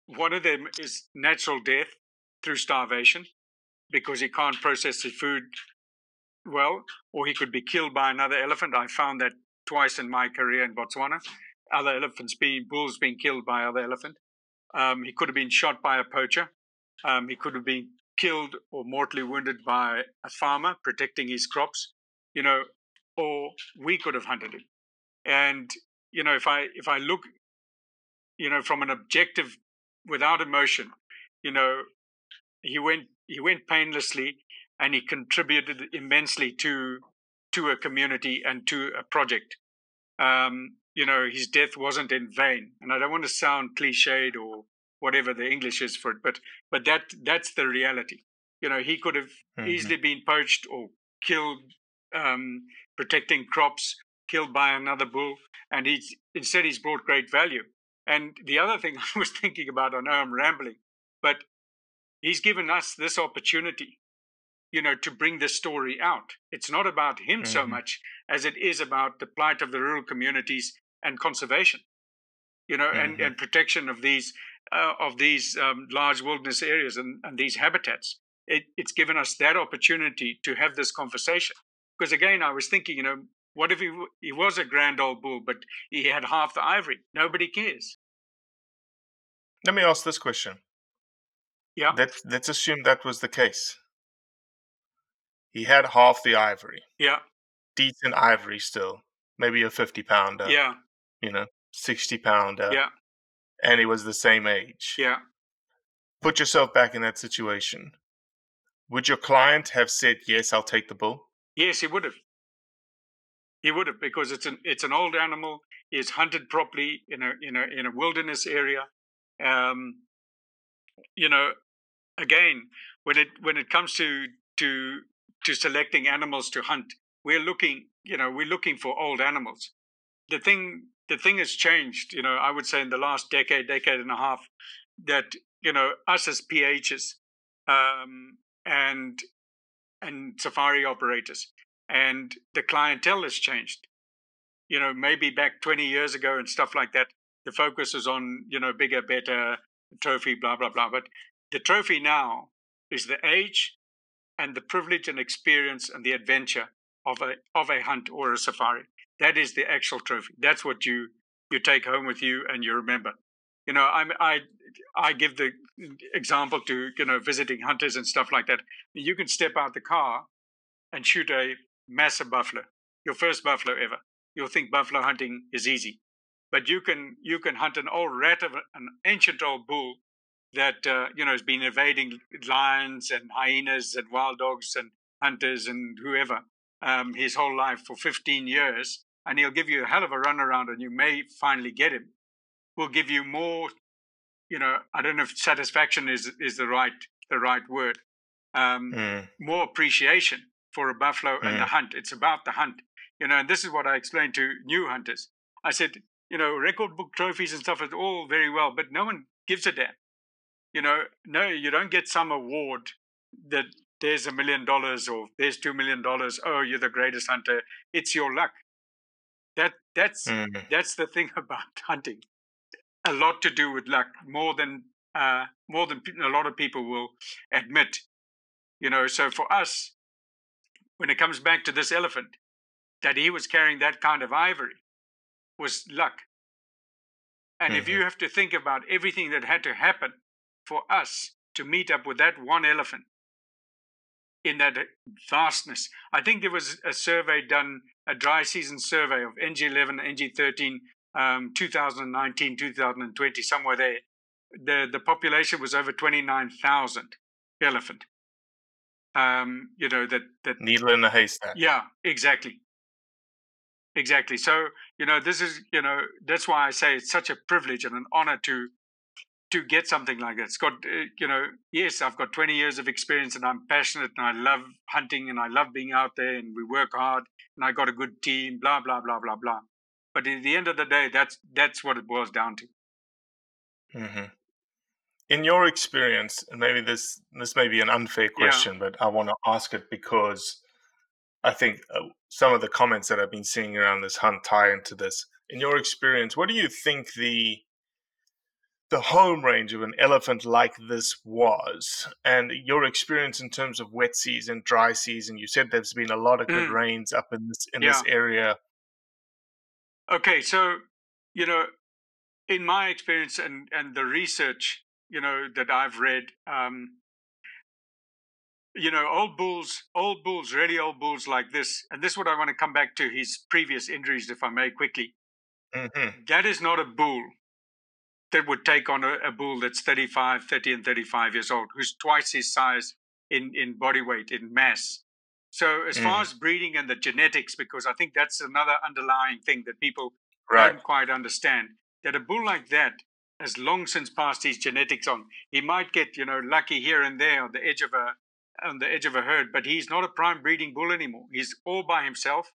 One of them is natural death through starvation because he can't process his food well, or he could be killed by another elephant. I found that twice in my career in Botswana, bulls being killed by other elephant. He could have been shot by a poacher. He could have been killed or mortally wounded by a farmer protecting his crops, you know, or we could have hunted him. And, you know, if I look, you know, from an objective without emotion, you know, he went painlessly. And he contributed immensely to a community and to a project. You know, his death wasn't in vain. And I don't want to sound cliched or whatever the English is for it, but that's the reality. You know, he could have mm-hmm. easily been poached or killed, protecting crops, killed by another bull. And instead he's brought great value. And the other thing I was thinking about, I know I'm rambling, but he's given us this opportunity, you know, to bring this story out. It's not about him mm-hmm. so much as it is about the plight of the rural communities and conservation, you know, mm-hmm. and protection of these large wilderness areas and these habitats. It's given us that opportunity to have this conversation. Because again, I was thinking, you know, what if he was a grand old bull, but he had half the ivory? Nobody cares. Let me ask this question. Yeah. Let's assume that was the case. He had half the ivory. Yeah. Decent ivory still. Maybe a 50-pounder. Yeah. You know, 60-pounder. Yeah. And he was the same age. Yeah. Put yourself back in that situation. Would your client have said, yes, I'll take the bull? Yes, he would have. He would have, because it's an old animal. It's hunted properly in a wilderness area. You know, again, when it comes to selecting animals to hunt, we're looking for old animals. The thing has changed, you know, I would say in the last decade and a half, that, you know, us as PHs and safari operators, and the clientele has changed. You know, maybe back 20 years ago and stuff like that, the focus was on, you know, bigger, better, trophy, blah, blah, blah. But the trophy now is the age and the privilege and experience and the adventure of a hunt or a safari. That is the actual trophy. That's what you take home with you and you remember. You know, I give the example to, you know, visiting hunters and stuff like that. You can step out the car and shoot a massive buffalo, your first buffalo ever. You'll think buffalo hunting is easy, but you can hunt an old rat of an ancient old bull that has been evading lions and hyenas and wild dogs and hunters and whoever his whole life for 15 years, and he'll give you a hell of a runaround, and you may finally get him. Will give you more, you know, I don't know if satisfaction is the right word, more appreciation for a buffalo and the hunt. It's about the hunt, you know, and this is what I explained to new hunters. I said, you know, record book trophies and stuff is all very well, but no one gives a damn. You know, no, you don't get some award that there's $1 million or there's $2 million. Oh, you're the greatest hunter. It's your luck. That's the thing about hunting. A lot to do with luck, more than a lot of people will admit, you know. So for us, when it comes back to this elephant, that he was carrying that kind of ivory was luck. And if you have to think about everything that had to happen for us to meet up with that one elephant in that vastness, I think there was a survey done, a dry season survey of NG11, NG13. 2019, 2020, somewhere there, the population was over 29,000 elephant. You know, that needle in the haystack. Yeah, exactly. So, you know, this is, you know, that's why I say it's such a privilege and an honor to get something like that. It's got, you know, yes, I've got 20 years of experience, and I'm passionate, and I love hunting, and I love being out there, and we work hard, and I got a good team, blah blah blah blah blah. But at the end of the day, that's what it boils down to. Mm-hmm. In your experience, and maybe this may be an unfair question, but I want to ask it because I think some of the comments that I've been seeing around this hunt tie into this. In your experience, what do you think the home range of an elephant like this was? And your experience in terms of wet season, dry season, you said there's been a lot of good rains up in this area. Okay, so, you know, in my experience and the research, you know, that I've read, you know, really old bulls like this, and this is what I want to come back to, his previous injuries, if I may quickly. Mm-hmm. That is not a bull that would take on a bull that's 30 and 35 years old, who's twice his size in body weight, in mass. So as far as breeding and the genetics, because I think that's another underlying thing that people don't quite understand, that a bull like that has long since passed his genetics on. He might get, you know, lucky here and there on the edge of a herd, but he's not a prime breeding bull anymore. He's all by himself.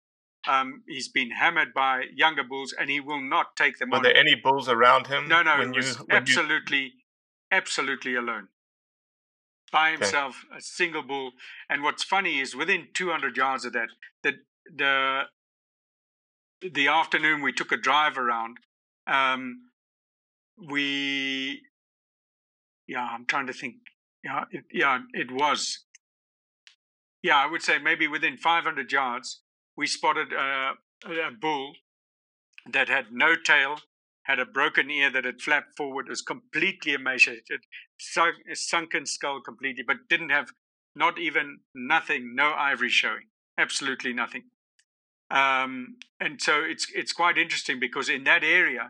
He's been hammered by younger bulls, and he will not take them on. Were there any bulls around him? No, he was absolutely alone. By himself, a single bull. And what's funny is within 200 yards of that, the afternoon we took a drive around, I'm trying to think. I would say maybe within 500 yards, we spotted a bull that had no tail, had a broken ear that had flapped forward, was completely emaciated, sunken skull completely, but didn't have nothing, no ivory showing, absolutely nothing. And so it's quite interesting because in that area,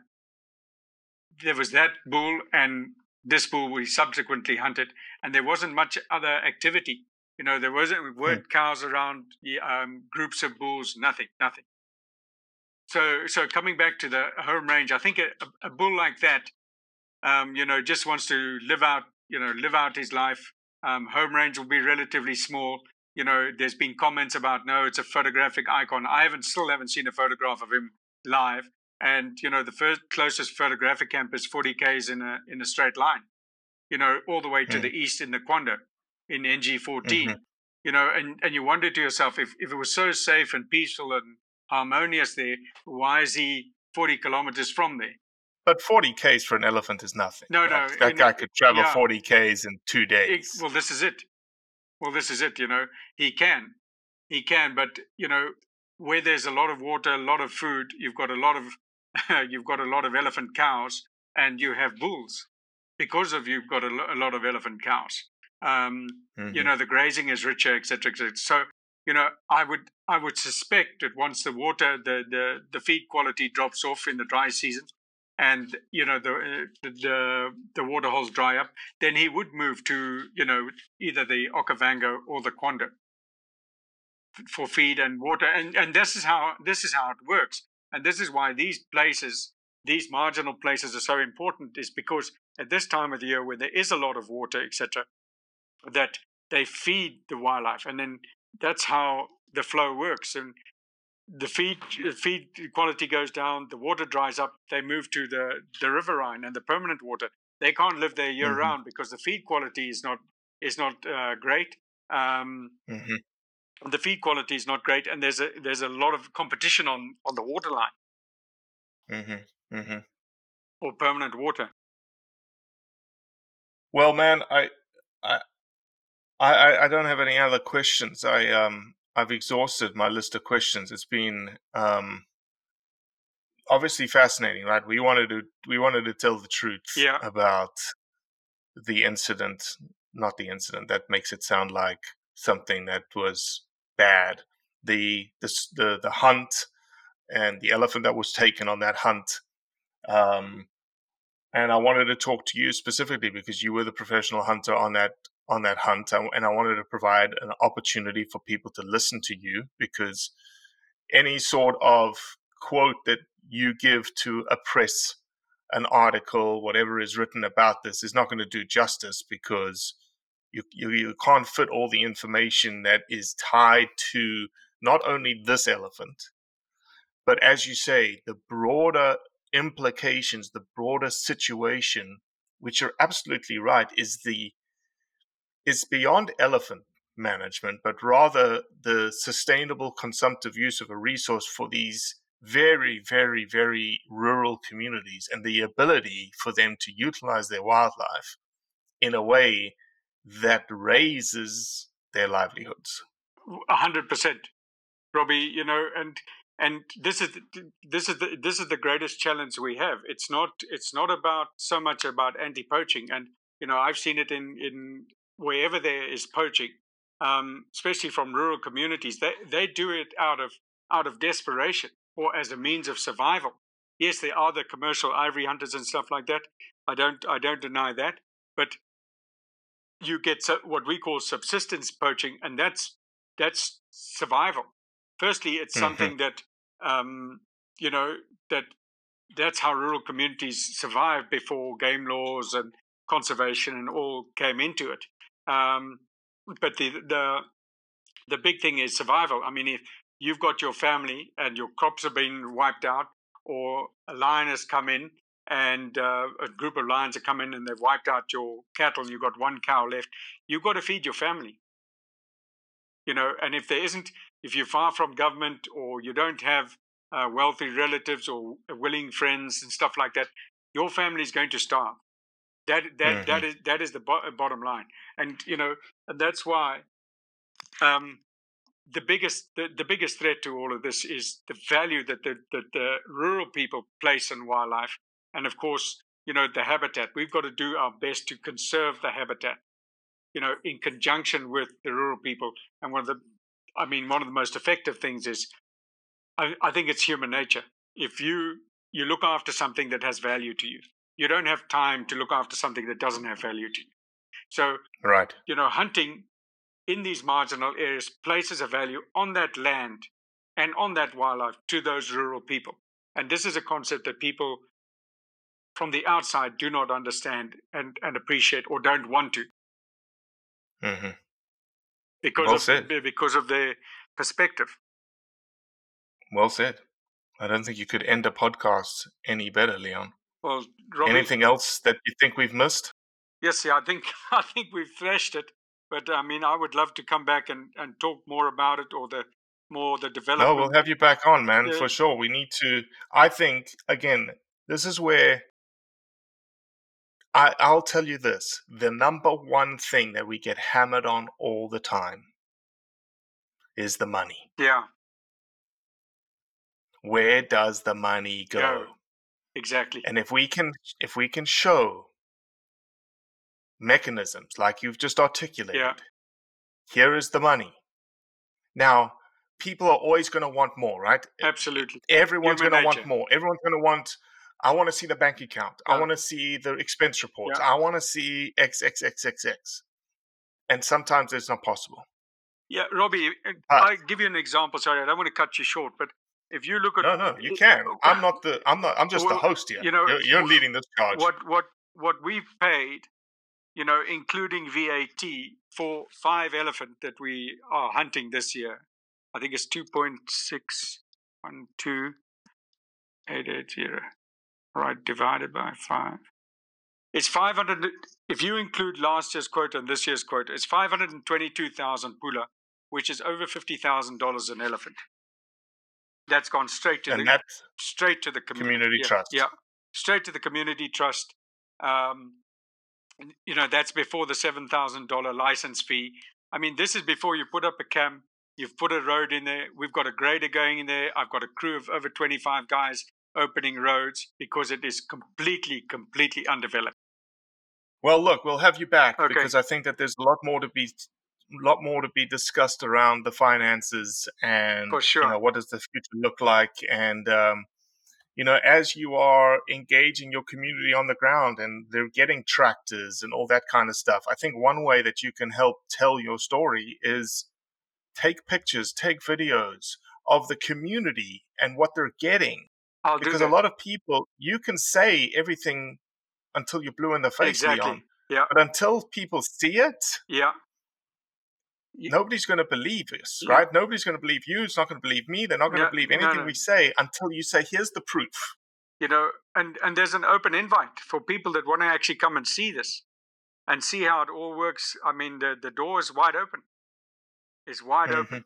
there was that bull and this bull we subsequently hunted, and there wasn't much other activity. You know, there weren't cows around, groups of bulls, nothing. So coming back to the home range, I think a bull like that, you know, just wants to live out his life. Home range will be relatively small. You know, there's been comments about, no, it's a photographic icon. I still haven't seen a photograph of him live. And, you know, the closest photographic camp is 40 Ks in a straight line, you know, all the way to the east in the Kwando, in NG14, you know, and you wonder to yourself, if it was so safe and peaceful and harmonious there, why is he 40 kilometers from there? But 40 Ks for an elephant is nothing. No, right? That guy could travel 40 Ks in 2 days. Well, this is it. well, this is it, you know, he can, but you know, where there's a lot of water, a lot of food, you've got a lot of elephant cows, and you have bulls because of you've got a lot of elephant cows. You know, the grazing is richer, etc., etc. So, you know, I would suspect that once the water, the feed quality drops off in the dry season, and you know the water holes dry up, then he would move to, you know, either the Okavango or the Kwando for feed and water, and this is how it works, and this is why these places, these marginal places, are so important, is because at this time of the year where there is a lot of water, etc., that they feed the wildlife, and then that's how the flow works. And the feed quality goes down, the water dries up, they move to the riverine and the permanent water. They can't live there year round because the feed quality is not great. The feed quality is not great, and there's a lot of competition on the water line or permanent water. Well, man, I don't have any other questions. I've exhausted my list of questions. It's been obviously fascinating, right? We wanted to tell the truth about the incident, not the incident that makes it sound like something that was bad. The hunt and the elephant that was taken on that hunt. And I wanted to talk to you specifically because you were the professional hunter on that hunt, and I wanted to provide an opportunity for people to listen to you, because any sort of quote that you give to a press, an article, whatever is written about this, is not going to do justice, because you can't fit all the information that is tied to not only this elephant, but as you say, the broader implications, the broader situation, which you're absolutely right, is beyond elephant management, but rather the sustainable consumptive use of a resource for these very, very, very rural communities, and the ability for them to utilize their wildlife in a way that raises their livelihoods. 100%, Robbie. You know, and this is the greatest challenge we have. It's not about so much about anti-poaching, and you know, I've seen it in wherever there is poaching, especially from rural communities, they do it out of desperation or as a means of survival. Yes, there are the commercial ivory hunters and stuff like that. I don't deny that, but you get what we call subsistence poaching, and that's survival. Firstly, it's something that you know, that's how rural communities survived before game laws and conservation and all came into it. But the big thing is survival. I mean, if you've got your family and your crops have been wiped out, or a lion has come in and a group of lions have come in and they've wiped out your cattle and you've got one cow left, you've got to feed your family. You know, and if there isn't, if you're far from government or you don't have wealthy relatives or willing friends and stuff like that, your family's going to starve. That is the bottom line, and you know, and that's why the biggest threat to all of this is the value that the rural people place on wildlife, and of course, you know, the habitat. We've got to do our best to conserve the habitat, you know, in conjunction with the rural people. And one of the most effective things is, I think it's human nature. If you look after something that has value to you, you don't have time to look after something that doesn't have value to you. So, right, you know, hunting in these marginal areas places a value on that land and on that wildlife to those rural people. And this is a concept that people from the outside do not understand and appreciate, or don't want to. Because of their perspective. Well said. I don't think you could end a podcast any better, Leon. Well, Robbie, anything else that you think we've missed? Yes, yeah, I think we've threshed it. But I mean, I would love to come back and talk more about it, or the development. No, we'll have you back on, man, for sure. We need to. I think, again, this is where I'll tell you this, the number one thing that we get hammered on all the time is the money. Yeah. Where does the money go? Exactly. And if we can show mechanisms like you've just articulated, here is the money. Now, people are always going to want more, right? Absolutely. Everyone's going to want more. Everyone's going to want, I want to see the bank account. I want to see the expense reports. I want to see XXXXX. And sometimes it's not possible. Yeah, Robbie, I'll give you an example. Sorry, I don't want to cut you short, but if you look at you can. I'm just the host here. You know, you're leading this charge. What we've paid, you know, including VAT for 5 elephant that we are hunting this year, I think it's 2.612880. Right, divided by 5. It's 500. If you include last year's quota and this year's quota, it's 522,000 pula, which is over $50,000 an elephant. That's gone straight to the community trust. Yeah, straight to the community trust. You know, that's before the $7,000 license fee. I mean, this is before you put up a camp, you've put a road in there. We've got a grader going in there. I've got a crew of over 25 guys opening roads because it is completely undeveloped. Well, look, we'll have you back because I think that there's a lot more to be discussed around the finances and you know, what does the future look like, and you know, as you are engaging your community on the ground and they're getting tractors and all that kind of stuff, I think one way that you can help tell your story is take pictures, take videos of the community and what they're getting. Because a lot of people, you can say everything until you're blue in the face, exactly. Leon. Yeah. But until people see it, nobody's going to believe this, right? Nobody's going to believe you. It's not going to believe me. They're not going to believe anything we say until you say, here's the proof. You know, and there's an open invite for people that want to actually come and see this and see how it all works. I mean, the door is wide open. It's wide open.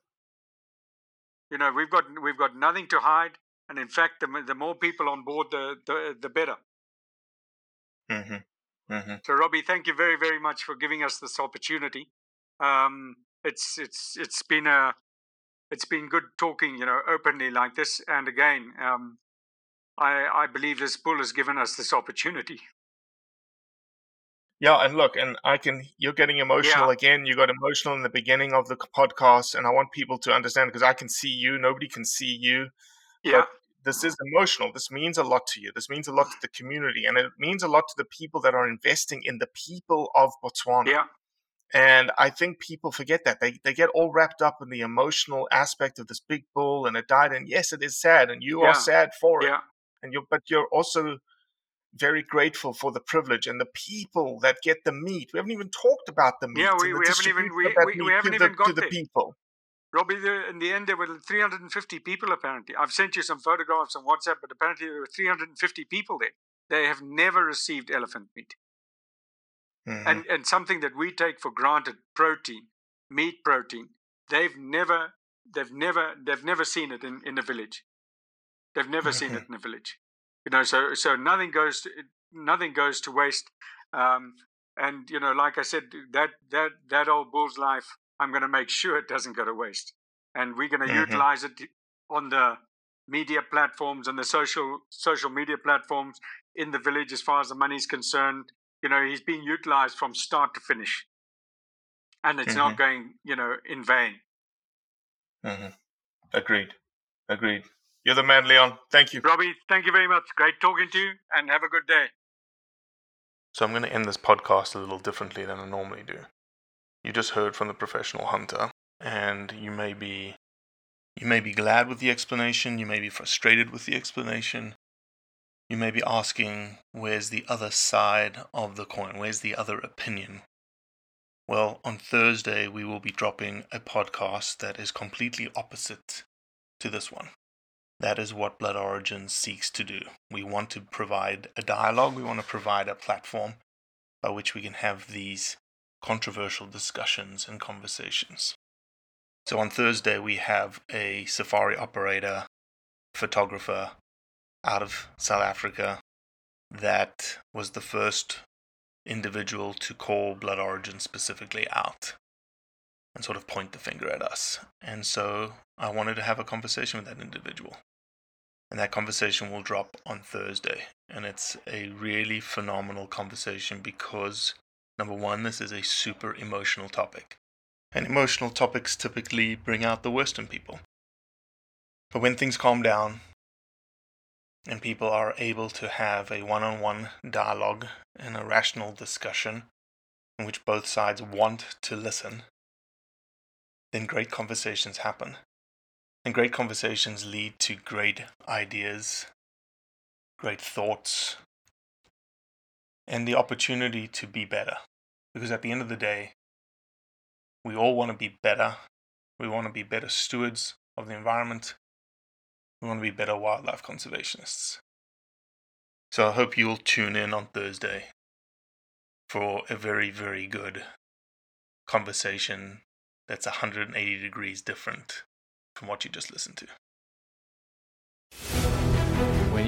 You know, we've got nothing to hide. And in fact, the more people on board, the better. Mm-hmm. Mm-hmm. So, Robbie, thank you very, very much for giving us this opportunity. It's been good talking, you know, openly like this. And again, I believe this pool has given us this opportunity. Yeah, and look, and you're getting emotional again. You got emotional in the beginning of the podcast, and I want people to understand because I can see you. Nobody can see you. Yeah. But this is emotional. This means a lot to you. This means a lot to the community. And it means a lot to the people that are investing in the people of Botswana. Yeah. And I think people forget that. They get all wrapped up in the emotional aspect of this big bull and it died. And yes, it is sad. And you are sad for it. And you're also very grateful for the privilege and the people that get the meat. We haven't even talked about the meat. Yeah, we haven't even got to the people. Robbie, in the end, there were 350 people, apparently. I've sent you some photographs on WhatsApp, but apparently there were 350 people there. They have never received elephant meat. Mm-hmm. And something that we take for granted, protein, meat protein, they've never seen it in a village. They've never seen it in a village. You know, so nothing goes to waste. And, you know, like I said, that old bull's life, I'm going to make sure it doesn't go to waste. And we're going to utilize it on the media platforms and the social media platforms in the village as far as the money's concerned. You know, he's being utilized from start to finish. And it's not going, you know, in vain. Mm-hmm. Agreed. You're the man, Leon. Thank you. Robbie, thank you very much. Great talking to you and have a good day. So I'm going to end this podcast a little differently than I normally do. You just heard from the professional hunter, and you may be glad with the explanation, you may be frustrated with the explanation, you may be asking, where's the other side of the coin, where's the other opinion? Well, on Thursday, we will be dropping a podcast that is completely opposite to this one. That is what Blood Origins seeks to do. We want to provide a dialogue, we want to provide a platform by which we can have these controversial discussions and conversations. So on Thursday, we have a safari operator, photographer out of South Africa that was the first individual to call Blood Origin specifically out and sort of point the finger at us. And so I wanted to have a conversation with that individual. And that conversation will drop on Thursday. And it's a really phenomenal conversation because, number one, this is a super emotional topic. And emotional topics typically bring out the worst in people. But when things calm down and people are able to have a one-on-one dialogue and a rational discussion in which both sides want to listen, then great conversations happen. And great conversations lead to great ideas, great thoughts, and the opportunity to be better. Because at the end of the day, we all want to be better. We want to be better stewards of the environment. We want to be better wildlife conservationists. So I hope you'll tune in on Thursday for a very, very good conversation that's 180 degrees different from what you just listened to. When